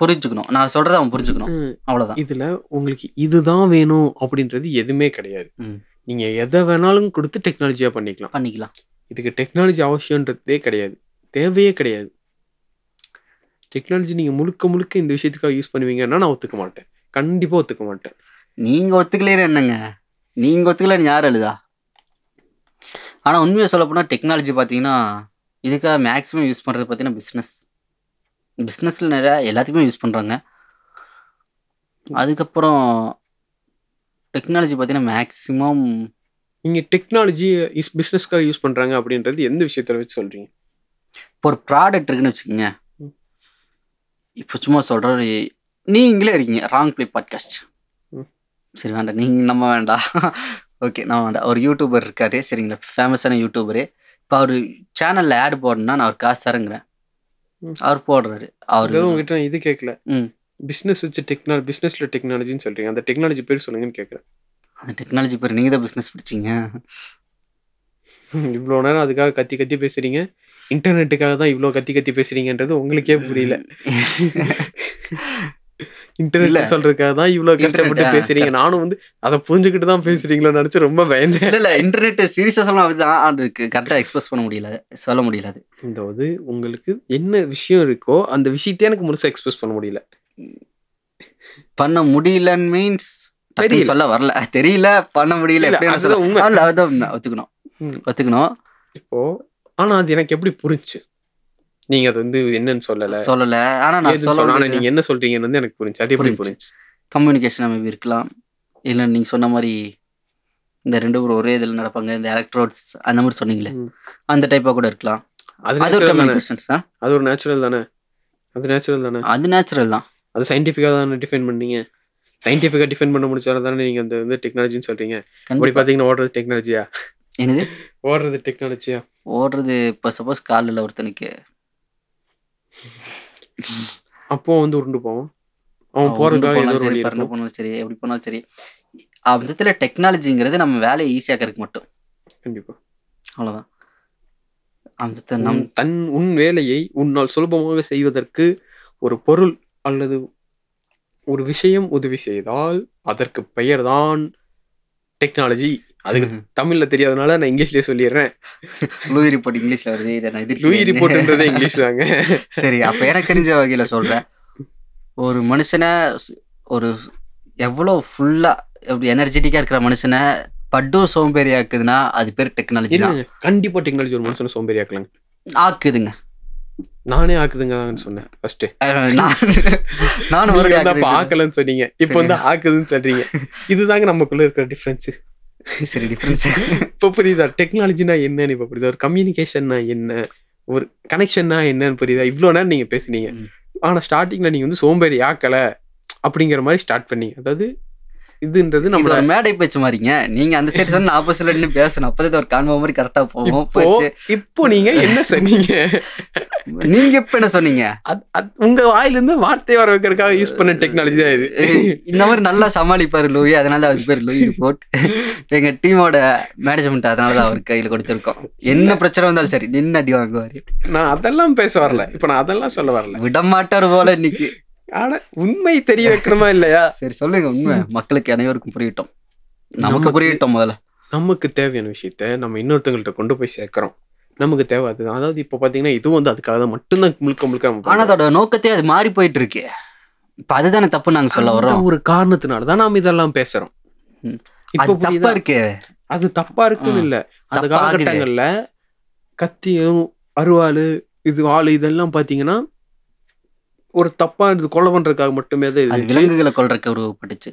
புரிஞ்சுக்கணும், நான் சொல்றதை அவன் புரிஞ்சுக்கணும், அவ்வளோதான். இதுல உங்களுக்கு இதுதான் வேணும் அப்படின்றது எதுவுமே கிடையாது. நீங்க எதை வேணாலும் கொடுத்து டெக்னாலஜியா பண்ணிக்கலாம். இதுக்கு டெக்னாலஜி அவசியன்றதே கிடையாது, தேவையே கிடையாது. டெக்னாலஜி நீங்க முழுக்க முழுக்க இந்த விஷயத்துக்காக யூஸ் பண்ணுவீங்கன்னா நான் ஒத்துக்க மாட்டேன், கண்டிப்பா ஒத்துக்க மாட்டேன். நீங்க ஒத்துக்கலையே என்னங்க, நீங்க ஒத்துக்கலன்னு யார் எழுதா? ஆனா உண்மையை சொல்ல போனா டெக்னாலஜி பாத்தீங்கன்னா இதுக்காக மேக்ஸிமம் யூஸ் பண்ணுறது பார்த்தீங்கன்னா பிஸ்னஸில் நிறையா எல்லாத்துக்குமே யூஸ் பண்ணுறாங்க. அதுக்கப்புறம் டெக்னாலஜி பார்த்தீங்கன்னா மேக்ஸிமம் நீங்கள் டெக்னாலஜி பிஸ்னஸ்க்காக யூஸ் பண்ணுறாங்க அப்படின்றது எந்த விஷயத்தில் வச்சு சொல்கிறீங்க? இப்போ ஒரு ப்ராடக்ட் இருக்குன்னு வச்சுக்கோங்க, இப்போ சும்மா சொல்கிற நீங்களே இருக்கீங்க ராங் பிளே பாட்காஸ்ட். சரி வேண்டாம், நீங்கள் நம்ம வேண்டாம், ஓகே நம்ம வேண்டாம். ஒரு யூடியூபர் இருக்காரு, சரிங்களா, ஃபேமஸான யூடியூபரு. இப்போ அவர் சேனலில் ஆட் போடணும்னா நான் அவர் காசு தரங்குறேன், அவர் போடுறாரு. அவர் உங்ககிட்ட நான் இது கேட்கல, பிஸ்னஸ் வச்சு பிஸ்னஸில் டெக்னாலஜின்னு சொல்கிறீங்க, அந்த டெக்னாலஜி பேர் சொல்லுங்கன்னு கேட்குறேன். அந்த டெக்னாலஜி பேர் நீங்கள் தான் பிஸ்னஸ் படிச்சிங்க. இவ்வளோ நேரம் அதுக்காக கத்தி கத்தி பேசுறீங்க, இன்டர்நெட்டுக்காக தான் இவ்வளோ கத்தி கத்தி பேசுறீங்கன்றது உங்களுக்கே புரியல. இன்டர்நெட்ல சொல்றதுக்காக தான் இவ்வளோ கஷ்டப்பட்டு பேசுறீங்க, நானும் வந்து அதை புரிஞ்சுக்கிட்டு தான் பேசுறீங்களோ நினைச்சு ரொம்ப பயந்தேன். இல்லை, இன்டர்நெட் சீரியஸாக சொல்லலாம், அதுதான் கரெக்டாக எக்ஸ்பிரஸ் பண்ண முடியல, சொல்ல முடியல. அது இந்த வந்து உங்களுக்கு என்ன விஷயம் இருக்கோ அந்த விஷயத்தையே எனக்கு முழுசாக எக்ஸ்பிரஸ் பண்ண முடியல, பண்ண முடியலன்னு மீன்ஸ் சொல்ல வரல, தெரியல, பண்ண முடியல. ஒத்துக்கணும் ஒத்துக்கணும் இப்போ. ஆனா அது எனக்கு எப்படி புரிஞ்சு, நீங்க அது வந்து என்னன்னு சொல்லல, ஆனா நான் சொல்றேன் நீங்க என்ன சொல்றீங்கன்னு வந்து எனக்கு புரிஞ்சு. அது எப்படி புரிஞ்சு? கம்யூனிகேஷன் மேபி இருக்கலாம், இல்லை நீங்க சொன்ன மாதிரி இந்த ரெண்டு பேரும் ஒரே இதில் நடப்பாங்க, இந்த எலக்ட்ரோட்ஸ் அந்த மாதிரி சொன்னீங்களே அந்த டைப்பா கூட இருக்கலாம். அது ஒரு கம்யூனிகேஷன்ஸ் தான், அது ஒரு நேச்சுரல் தானே, அது நேச்சுரல் தானே, அது நேச்சுரல் தான். அது சயின்டிஃபிக்காக தானே டிஃபைன் பண்ணீங்க, சயின்டிஃபிக்காக டிஃபைன் பண்ண முடிச்சாலும் தானே நீங்கள் அந்த வந்து டெக்னாலஜின்னு சொல்கிறீங்க. அப்படி பார்த்தீங்கன்னா ஓடுறது டெக்னாலஜியா? என்னது ஓடுறது டெக்னாலஜியா? ஓடுறது இப்போ சப்போஸ் காலில் ஒருத்தனுக்கு அப்போ வந்து உருண்டு போவோம், அவன் போகிறதுக்காக சரி எப்படி போனாலும் சரி, அந்த விதத்தில் டெக்னாலஜிங்கிறது நம்ம வேலையை ஈஸியாக இருக்க மட்டும். கண்டிப்பாக அவ்வளோதான். அந்த நம் தன் உன் வேலையை உன்னால் சுலபமாக செய்வதற்கு ஒரு பொருள் அல்லது ஒரு விஷயம் உதவி செய்தால் அதற்கு பெயர் தான் டெக்னாலஜி. அதுக்கு தமிழ்ல தெரியாதனால நான் இங்கிலீஷ்லயே சொல்லிடுறேன். லூயி ரிப்போர்ட் இங்கிலீஷ்ல வருது, இதை நான் இது லூயி ரிப்போர்ட்ன்றதே இங்கிலீஷ் தாங்க. சரி, அப்போ எனக்கு தெரிஞ்ச வகையில சொல்றேன், ஒரு மனுஷனை ஒரு எவ்வளோ ஃபுல்லா எப்படி எனர்ஜெட்டிக்கா இருக்கிற மனுஷனை பட்டு சோம்பேறி ஆக்குதுன்னா அது பேர் டெக்னாலஜி தான். கண்டிப்பா டெக்னாலஜி ஒரு மனுஷனை சோம்பேறி ஆக்கலாங்க, ஆக்குதுங்க. நானே ஆக்குதுங்கன்னு சொன்னேன் ஃபர்ஸ்ட், நானும் ஆக்கலன்னு சொன்னீங்க, இப்போ வந்து ஆக்குதுன்னு சொல்றீங்க. இதுதாங்க நமக்குள்ள இருக்கிற டிஃபரன்ஸ். சரி, டிஃபரன்ஸ் இப்போ புரியுதா? டெக்னாலஜினா என்னன்னு இப்போ புரியுதா? ஒரு கம்யூனிகேஷன்னா என்ன, ஒரு கனெக்ஷன்னா என்னன்னு புரியுதா? இவ்வளோ நேரம் நீங்க பேசுனீங்க, ஆனால் ஸ்டார்டிங்ல நீங்க வந்து சோம்பேறி ஆக்கல அப்படிங்கிற மாதிரி ஸ்டார்ட் பண்ணீங்க. அதாவது இதுன்றது நம்மளோட மேடை பேச்சு மாதிரிங்க, நீங்க அந்த சைடு சொன்ன ஆப்போசிட்ல நின்னு பேசணும், அப்பதான் ஒரு கான்வா மாதிரி கரெக்டா போவோம். இப்போ நீங்க என்ன சொன்னீங்க, நீங்க இப்ப என்ன சொன்னீங்க, உங்க வாயிலிருந்து வார்த்தை வர வைக்கிறதுக்காக யூஸ் பண்ண டெக்னாலஜி தான் இது. இந்த மாதிரி நல்லா சமாளிப்பாரு லூயி, அதனால அது பேர் லூயி ரிப்போர்ட். எங்க டீமோட மேனேஜ்மெண்ட் அதனாலதான் அவர் கையில கொடுத்துருக்கோம். என்ன பிரச்சனை வந்தாலும் சரி நின்று அடி வாங்குவாரு. நான் அதெல்லாம் பேச வரல, இப்ப நான் அதெல்லாம் சொல்ல வரல, விடமாட்டார் போல இன்னைக்கு. ஆனா உண்மை தெரிய வைக்கணுமா இல்லையா? சரி சொல்லுங்க, உண்மை மக்களுக்கு அனைவருக்கும் புரியட்டும், நமக்கு புரியட்டும். முதல்ல நமக்கு தேவையான விஷயத்த நம்ம இன்னொருத்தவங்கள்ட்ட கொண்டு போய் சேர்க்கிறோம், நமக்கு தேவை அதுதான். அதாவது இப்போ பார்த்தீங்கன்னா இதுவும் வந்து அதுக்காக தான் மட்டும்தான் முழுக்க முழுக்க, ஆனால் அதோட நோக்கத்தையே அது மாறி போயிட்டு இருக்கு. இப்போ அதுதானே தப்பு நாங்கள் சொல்ல வரோம், ஒரு காரணத்தினால தான் நாம் இதெல்லாம் பேசுகிறோம். இப்போ தப்பா இருக்கு, அது தப்பா இருக்குன்னு இல்லை, அந்த காலகட்டங்களில் கத்தியும் அருவாள் இது ஆள் இதெல்லாம் பார்த்தீங்கன்னா ஒரு தப்பா இது கொலை பண்றதுக்காக மட்டுமே தான். விலங்குகளை கொல்றதுக்கு உருவப்பட்டுச்சு,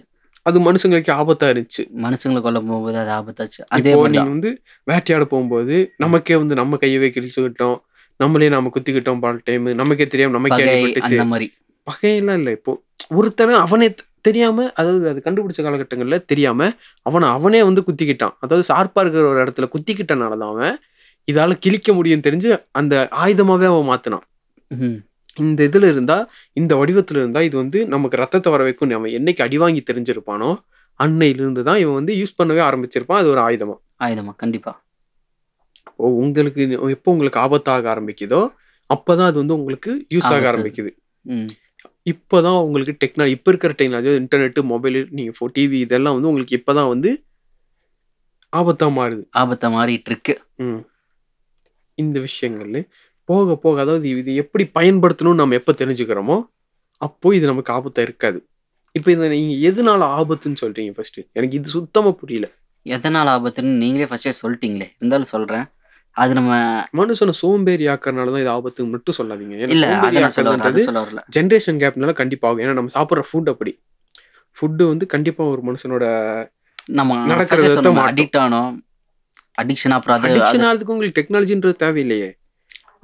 அது மனுஷங்களுக்கு ஆபத்தா இருந்துச்சு. மனுஷங்களை கொல்ல போகும்போது அது ஆபத்தாச்சு. அதே மாதிரி வந்து வேட்டையாட போகும்போது நமக்கே வந்து நம்ம கையவே கிழிச்சுக்கிட்டோம், நம்மளே நாம குத்திக்கிட்டோம் பல டைம், நமக்கே தெரியாம நமக்கே அடிபட்டுச்சு. அந்த மாதிரி பகையெல்லாம் இல்லை, இப்போ ஒருத்தனை அவனே தெரியாம, அதாவது அது கண்டுபிடிச்ச காலகட்டங்கள்ல தெரியாம அவனே வந்து குத்திக்கிட்டான். அதாவது ஷார்ப்பா இருக்கிற ஒரு இடத்துல குத்திக்கிட்டனாலதான் அவன் இதால கிழிக்க முடியும் தெரிஞ்சு அந்த ஆயுதமாவே அவன் மாத்தினான். இந்த இதில் இருந்தால், இந்த வடிவத்தில் இருந்தால் இது வந்து நமக்கு ரத்தத்தை வர வைக்கும். அவன் என்னைக்கு அடிவாங்கி தெரிஞ்சிருப்பானோ அன்னையிலிருந்து தான் இவன் வந்து யூஸ் பண்ணவே ஆரம்பிச்சிருப்பான். அது ஒரு ஆயுதமா கண்டிப்பாக. ஓ, உங்களுக்கு எப்போ உங்களுக்கு ஆபத்தாக ஆரம்பிக்குதோ அப்போ தான் அது வந்து உங்களுக்கு யூஸ் ஆக ஆரம்பிக்குது. இப்போ தான் உங்களுக்கு இப்போ இருக்கிற டெக்னாலஜி, இன்டர்நெட்டு, மொபைலு, நீங்கள் டிவி இதெல்லாம் வந்து உங்களுக்கு இப்போ தான் வந்து ஆபத்தாக மாறிட்டு இருக்கு. இந்த விஷயங்கள் போக போக, அதாவது இது எப்படி பயன்படுத்தணும்னு நம்ம எப்போ தெரிஞ்சுக்கிறோமோ அப்போ இது நமக்கு ஆபத்தாக இருக்காது. இப்போ இதை நீங்கள் எதனால ஆபத்துன்னு சொல்கிறீங்க ஃபர்ஸ்ட்டு? எனக்கு இது சுத்தமாக புரியல, எதனால் ஆபத்துன்னு நீங்களே ஃபர்ஸ்டே சொல்லிட்டீங்களே, இருந்தாலும் சொல்கிறேன். அது நம்ம மனுஷனை சோம்பேறி ஆக்கிறனால தான் இது ஆபத்துன்னு மட்டும் சொல்லாதீங்க. இல்லை, ஜென்ரேஷன் கேப்னால கண்டிப்பாக ஆகும். ஏன்னா நம்ம சாப்பிட்ற ஃபுட், அப்படி ஃபுட்டு வந்து கண்டிப்பாக ஒரு மனுஷனோட நம்ம நடக்கிறது அடிக்ட் ஆனோம். அடிக்ஷன் ஆகிறதுக்கு உங்களுக்கு டெக்னாலஜின்றது தேவையில்லையே.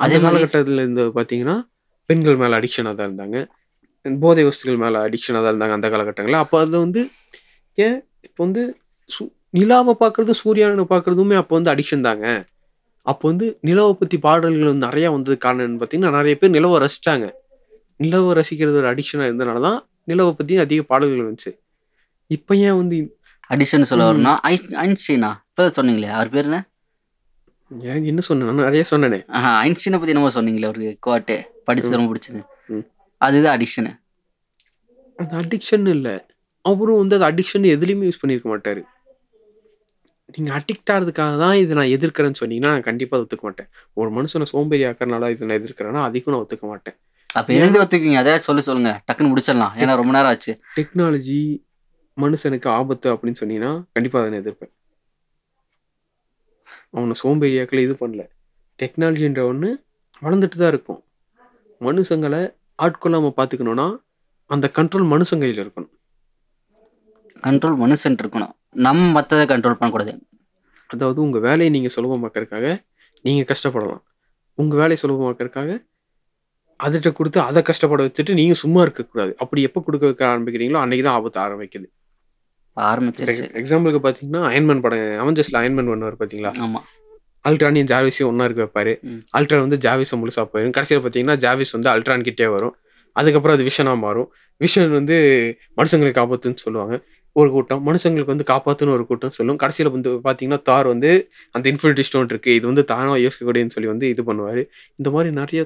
அதே காலகட்டத்தில் இருந்து பார்த்தீங்கன்னா பெண்கள் மேலே அடிக்ஷனாக தான் இருந்தாங்க, போதை வஸ்துகள் மேலே அடிக்ஷனாக தான் இருந்தாங்க அந்த காலகட்டங்களில். அப்போ அது வந்து ஏன் இப்போ வந்து நிலாவை பார்க்குறதும் சூரியனை பார்க்குறதுமே அப்போ வந்து அடிக்ஷன் தாங்க. அப்போ வந்து நிலவை பற்றி பாடல்கள் வந்து நிறையா வந்தது. காரணம்னு பார்த்தீங்கன்னா நிறைய பேர் நிலவை ரசித்தாங்க, நிலவை ரசிக்கிறது ஒரு அடிக்ஷனாக இருந்தனால தான் நிலவை பற்றி அதிக பாடல்கள் வந்துச்சு. இப்போ ஏன் வந்து அடிக்ஷன் சொல்ல வரணும்னா ஐன்ஸ்டைனா இப்போ சொன்னீங்களே, அவர் பேர் என்ன? ஏன் என்ன சொன்னேன் நிறைய சொன்னேனே. ஐன்ஸ்டீனை பற்றி என்னமோ சொன்னீங்களே ஒரு கோட்டு படிச்சு ரொம்ப பிடிச்சது, அதுதான் அடிக்ஷனு. அது அடிக்ஷன் இல்லை, அவரும் வந்து அது அடிக்ஷன் எதுலேயுமே யூஸ் பண்ணியிருக்க மாட்டார். நீங்கள் அடிக்ட் ஆகிறதுக்காக தான் இதை நான் எதிர்க்கிறேன்னு சொன்னீங்கன்னா நான் கண்டிப்பாக அதை ஒத்துக்க மாட்டேன். ஒரு மனுஷனை சோம்பேறி ஆக்கிறனால இதை நான் எதிர்க்கிறேன்னா அதிகம் நான் ஒத்துக்க மாட்டேன். அப்போ எழுதி ஒத்துக்குங்க, அதே சொல்லுங்க டக்குன்னு முடிச்சிடலாம், ஏன்னா ரொம்ப நேரம் ஆச்சு. டெக்னாலஜி மனுஷனுக்கு ஆபத்து அப்படின்னு சொன்னீங்கன்னா கண்டிப்பாக அதை நான் எதிர்ப்பேன். அவனை சோம்பேறியாக்கில் இது பண்ணல, டெக்னாலஜின்ற ஒன்று வளர்ந்துட்டு தான் இருக்கும். மனுஷங்களை ஆட்கொள்ளாமல் பார்த்துக்கணுன்னா அந்த கண்ட்ரோல் மனுஷன் கையில் இருக்கணும், கண்ட்ரோல் மனுஷன் இருக்கணும், நம்ம மற்றதை கண்ட்ரோல் பண்ணக்கூடாது. அதாவது உங்கள் வேலையை நீங்கள் சுலபமாக்கிறதுக்காக நீங்கள் கஷ்டப்படலாம், உங்கள் வேலையை சுலபமாக்கிறதுக்காக அதுகிட்ட கொடுத்து அதை கஷ்டப்பட வச்சுட்டு நீங்கள் சும்மா இருக்கக்கூடாது. அப்படி எப்போ கொடுக்க வைக்க ஆரம்பிக்கிறீங்களோ அன்றைக்கி தான் ஆபத்து ஆரம்பிக்குது. ஆரம்பிச்சிருச்சு. எக்ஸாம்பிளுக்கு பார்த்தீங்கன்னா அயன்மேன் படம், அவெஞ்சர்ஸ்ல அயன்மேன் பண்ணுவார் பார்த்தீங்களா? ஆமாம். அல்ட்ரானியும் ஜார்விஸையும் ஒன்றா இருக்க வைப்பாரு. அல்ட்ரான் வந்து ஜார்விஸை முழுசாக போயிடும். கடைசியில் பார்த்தீங்கன்னா ஜார்விஸ் வந்து அல்ட்ரான் கிட்டே வரும். அதுக்கப்புறம் அது விஷனாக மாறும். விஷன் வந்து மனுஷங்களுக்கு காப்பாற்றுன்னு சொல்லுவாங்க ஒரு கூட்டம், மனுஷங்களுக்கு வந்து காப்பாற்றுன்னு ஒரு கூட்டம் சொல்லும். கடைசியில் வந்து பார்த்தீங்கன்னா தார் வந்து அந்த இன்ஃபினிட்டி ஸ்டோன் இருக்குது, இது வந்து தானாக யோசிக்கக்கூடியன்னு சொல்லி வந்து இது பண்ணுவார். இந்த மாதிரி நிறைய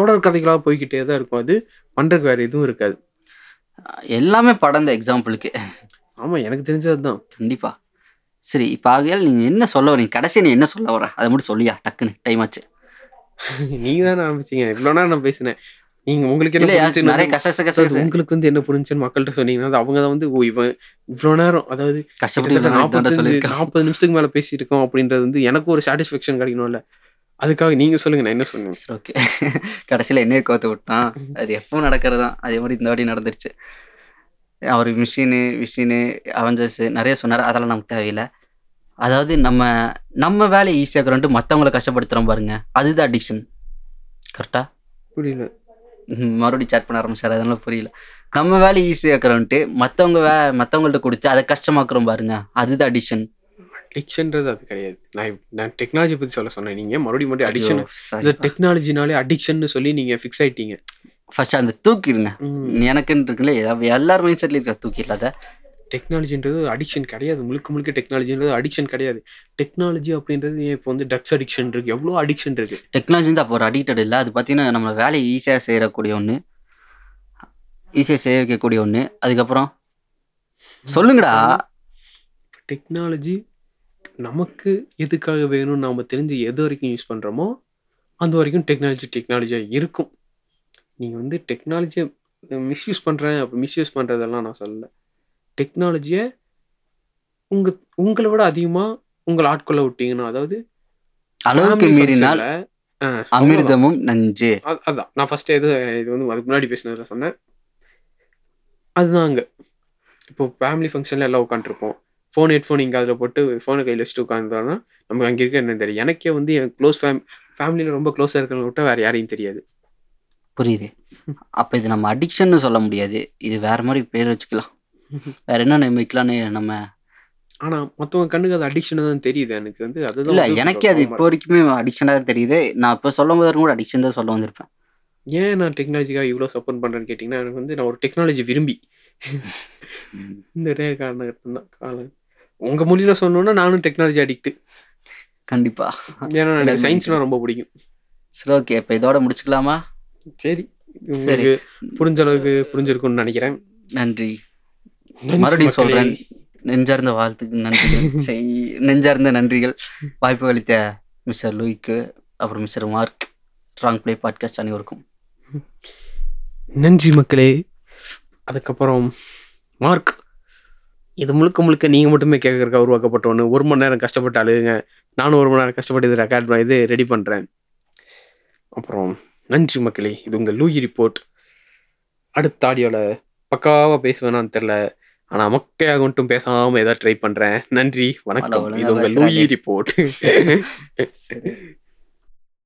தொடர் கதைகளாக போய்கிட்டே தான் இருக்கும். அது பண்ணுறதுக்கு வேறு எதுவும் இருக்காது, எல்லாமே படம் தான் எக்ஸாம்பிளுக்கு. ஆமாம், எனக்கு தெரிஞ்சது தான். கண்டிப்பாக. சரி, இப்போ ஆகையால் நீங்கள் என்ன சொல்ல வரீங்க? கடைசியாக நீ என்ன சொல்ல வர அதை மட்டும் சொல்லியா, டக்குன்னு டைம் ஆச்சு. நீங்கள் தானே ஆரம்பிச்சிங்க, இவ்வளோ நேரம் நான் பேசினேன். நீங்கள் உங்களுக்கு உங்களுக்கு வந்து என்ன புரிஞ்சுன்னு மக்கள்கிட்ட சொன்னீங்கன்னா அவங்க தான் வந்து ஓ இவன் இவ்வளோ நேரம் அதாவது கஷ்டப்பட்டு 40 நிமிஷத்துக்கு மேலே பேசியிருக்கோம் அப்படின்றது வந்து எனக்கு ஒரு சாட்டிஸ்ஃபேக்ஷன் கிடைக்கணும்ல, அதுக்காக நீங்கள் சொல்லுங்கள் நான் என்ன சொன்னேன். ஓகே, கடைசியில் என்னையே கோத்து விட்டான். அது எப்போ நடக்கிறது தான், அதே மாதிரி இந்த வாட்டி நடந்துருச்சு. அவர் மிஷினு அவெஞ்சர்ஸு நிறைய சொன்னார், அதெல்லாம் நமக்கு தேவையில்லை. அதாவது நம்ம வேலையை ஈஸியாக இருக்கிறோன்ட்டு மற்றவங்களை கஷ்டப்படுத்துகிறோம் பாருங்க, அதுதான் அடிக்ஷன். கரெக்டாக புரியல, மறுபடியும் சேட் பண்ண ஆரம்பிச்சார், அதனால புரியல. நம்ம வேலையை ஈஸியாக இருக்கிறோன்ட்டு மற்றவங்கள்ட்ட கொடுத்து அதை கஷ்டமாக்குறோம் பாருங்க, அதுதான் அடிக்ஷன். அடிக்ஷன்றது அது கிடையாது. நான் டெக்னாலஜி பற்றி சொல்ல சொன்னேன், நீங்கள் மறுபடியும் அடிக்ஷன் டெக்னாலஜினாலே அடிக்ஷன் சொல்லி நீங்கள் ஃபிக்ஸ் ஆகிட்டீங்க. ஃபர்ஸ்ட் அந்த தூக்கிடுங்க, எனக்குன்னு இருக்குல்ல எல்லாரும் மைண்ட் செட்லேயும் இருக்க தூக்கிடலாத. டெக்னாலஜின்றது அடிக்ஷன் கிடையாது, முழுக்க டெக்னாலஜின்றது அடிக்ஷன் கிடையாது. டெக்னாலஜி அப்படின்றது இப்போ வந்து ட்ரக்ஸ் அடிக்ஷன் இருக்குது, எவ்வளோ அடிக்ஷன் இருக்குது. டெக்னாலஜி வந்து அப்போ ஒரு அடிக்டட் இல்லை, அது பார்த்தீங்கன்னா நம்ம வேலையை ஈஸியாக செய்ய வைக்கக்கூடிய ஒன்று. அதுக்கப்புறம் சொல்லுங்கடா, டெக்னாலஜி நமக்கு எதுக்காக வேணும்னு நாம் தெரிஞ்சு எது வரைக்கும் யூஸ் பண்ணுறோமோ அந்த வரைக்கும் டெக்னாலஜியாக இருக்கும். நீங்கள் வந்து டெக்னாலஜியை மிஸ்யூஸ் பண்ணுறதெல்லாம் நான் சொல்லலை. டெக்னாலஜியை உங்களை விட அதிகமாக உங்களை ஆட்கொள்ள விட்டீங்கன்னா, அதாவது அளவுக்கு மீறினால் அமிர்தமும் நஞ்சு. அதுதான் நான் ஃபஸ்ட்டு இது வந்து அதுக்கு முன்னாடி பேசினதில் சொன்னேன். அதுதான் அங்கே இப்போ ஃபேமிலி ஃபங்க்ஷனில் எல்லாம் உட்காந்துருப்போம், ஃபோன் ஹெட்ஃபோன் இங்கே அதில் போட்டு ஃபோனை கையில் வச்சுட்டு உட்காந்துட்டோன்னா நமக்கு அங்கே இருக்க என்னன்னு தெரியும். எனக்கே வந்து என் க்ளோஸ் ஃபேமிலியில் ரொம்ப க்ளோஸாக இருக்கிறவங்க விட்டால் வேறு யாரையும் தெரியாது. புரியுது. அப்போ இது நம்ம அடிக்ஷன்னு சொல்ல முடியாது, இது வேறு மாதிரி பேர் வச்சுக்கலாம், வேறு என்ன நம்ம வைக்கலான்னு நம்ம. ஆனால் மற்றவங்க கண்ணுக்கு அது அடிக்ஷனாக தான் தெரியுது. எனக்கு வந்து அது இல்லை, எனக்கே அது இப்போ வரைக்குமே அடிக்ஷனாக தான் தெரியுது. நான் இப்போ சொல்லும் போது கூட அடிக்ஷன் தான் சொல்ல வந்திருப்பேன். ஏன் நான் டெக்னாலஜிக்காக இவ்வளோ சப்போர்ட் பண்ணுறேன்னு கேட்டிங்கன்னா, எனக்கு வந்து நான் ஒரு டெக்னாலஜி விரும்பி இந்த காரணம் தான் காலம். உங்கள் மொழியில் சொன்னோன்னா நானும் டெக்னாலஜி அடிக்ட்டு கண்டிப்பாக, ஏன்னா எனக்கு சயின்ஸ்னால் ரொம்ப பிடிக்கும். சரி, ஓகே, இப்போ இதோட முடிச்சுக்கலாமா? சரி சரி, புரிஞ்ச அளவுக்கு புரிஞ்சிருக்கும்னு நினைக்கிறேன். நன்றி. மறுபடியும் சொல்கிறேன், நெஞ்சார்ந்த வாழ்த்துக்கு நன்றி, நெஞ்சார்ந்த நன்றிகள். வாய்ப்பு அளித்த மிஸ்டர் லூயிக்கு அப்புறம் mister Mark, wrong play podcast அனைவருக்கும் நன்றி மக்களே. அதுக்கப்புறம் மார்க், இது முழுக்க நீங்கள் மட்டுமே கேட்குறக்கா உருவாக்கப்பட்ட ஒன்று. 1 மணி நேரம் கஷ்டப்பட்டு அழுதுங்க, நானும் 1 மணி நேரம் கஷ்டப்பட்டு இது ரெக்கார்ட் பண்ணி இது ரெடி பண்ணுறேன். அப்புறம் நன்றி மக்களே, இது உங்கள் லூயி ரிப்போர்ட். அடுத்த ஆடியோவில் பக்காவாக பேசுவேனான்னு தெரில, ஆனால் மக்கையாக மட்டும் பேசாமல் ஏதாவது ட்ரை பண்ணுறேன். நன்றி, வணக்கம். இது உங்கள் லூயி ரிப்போர்ட்.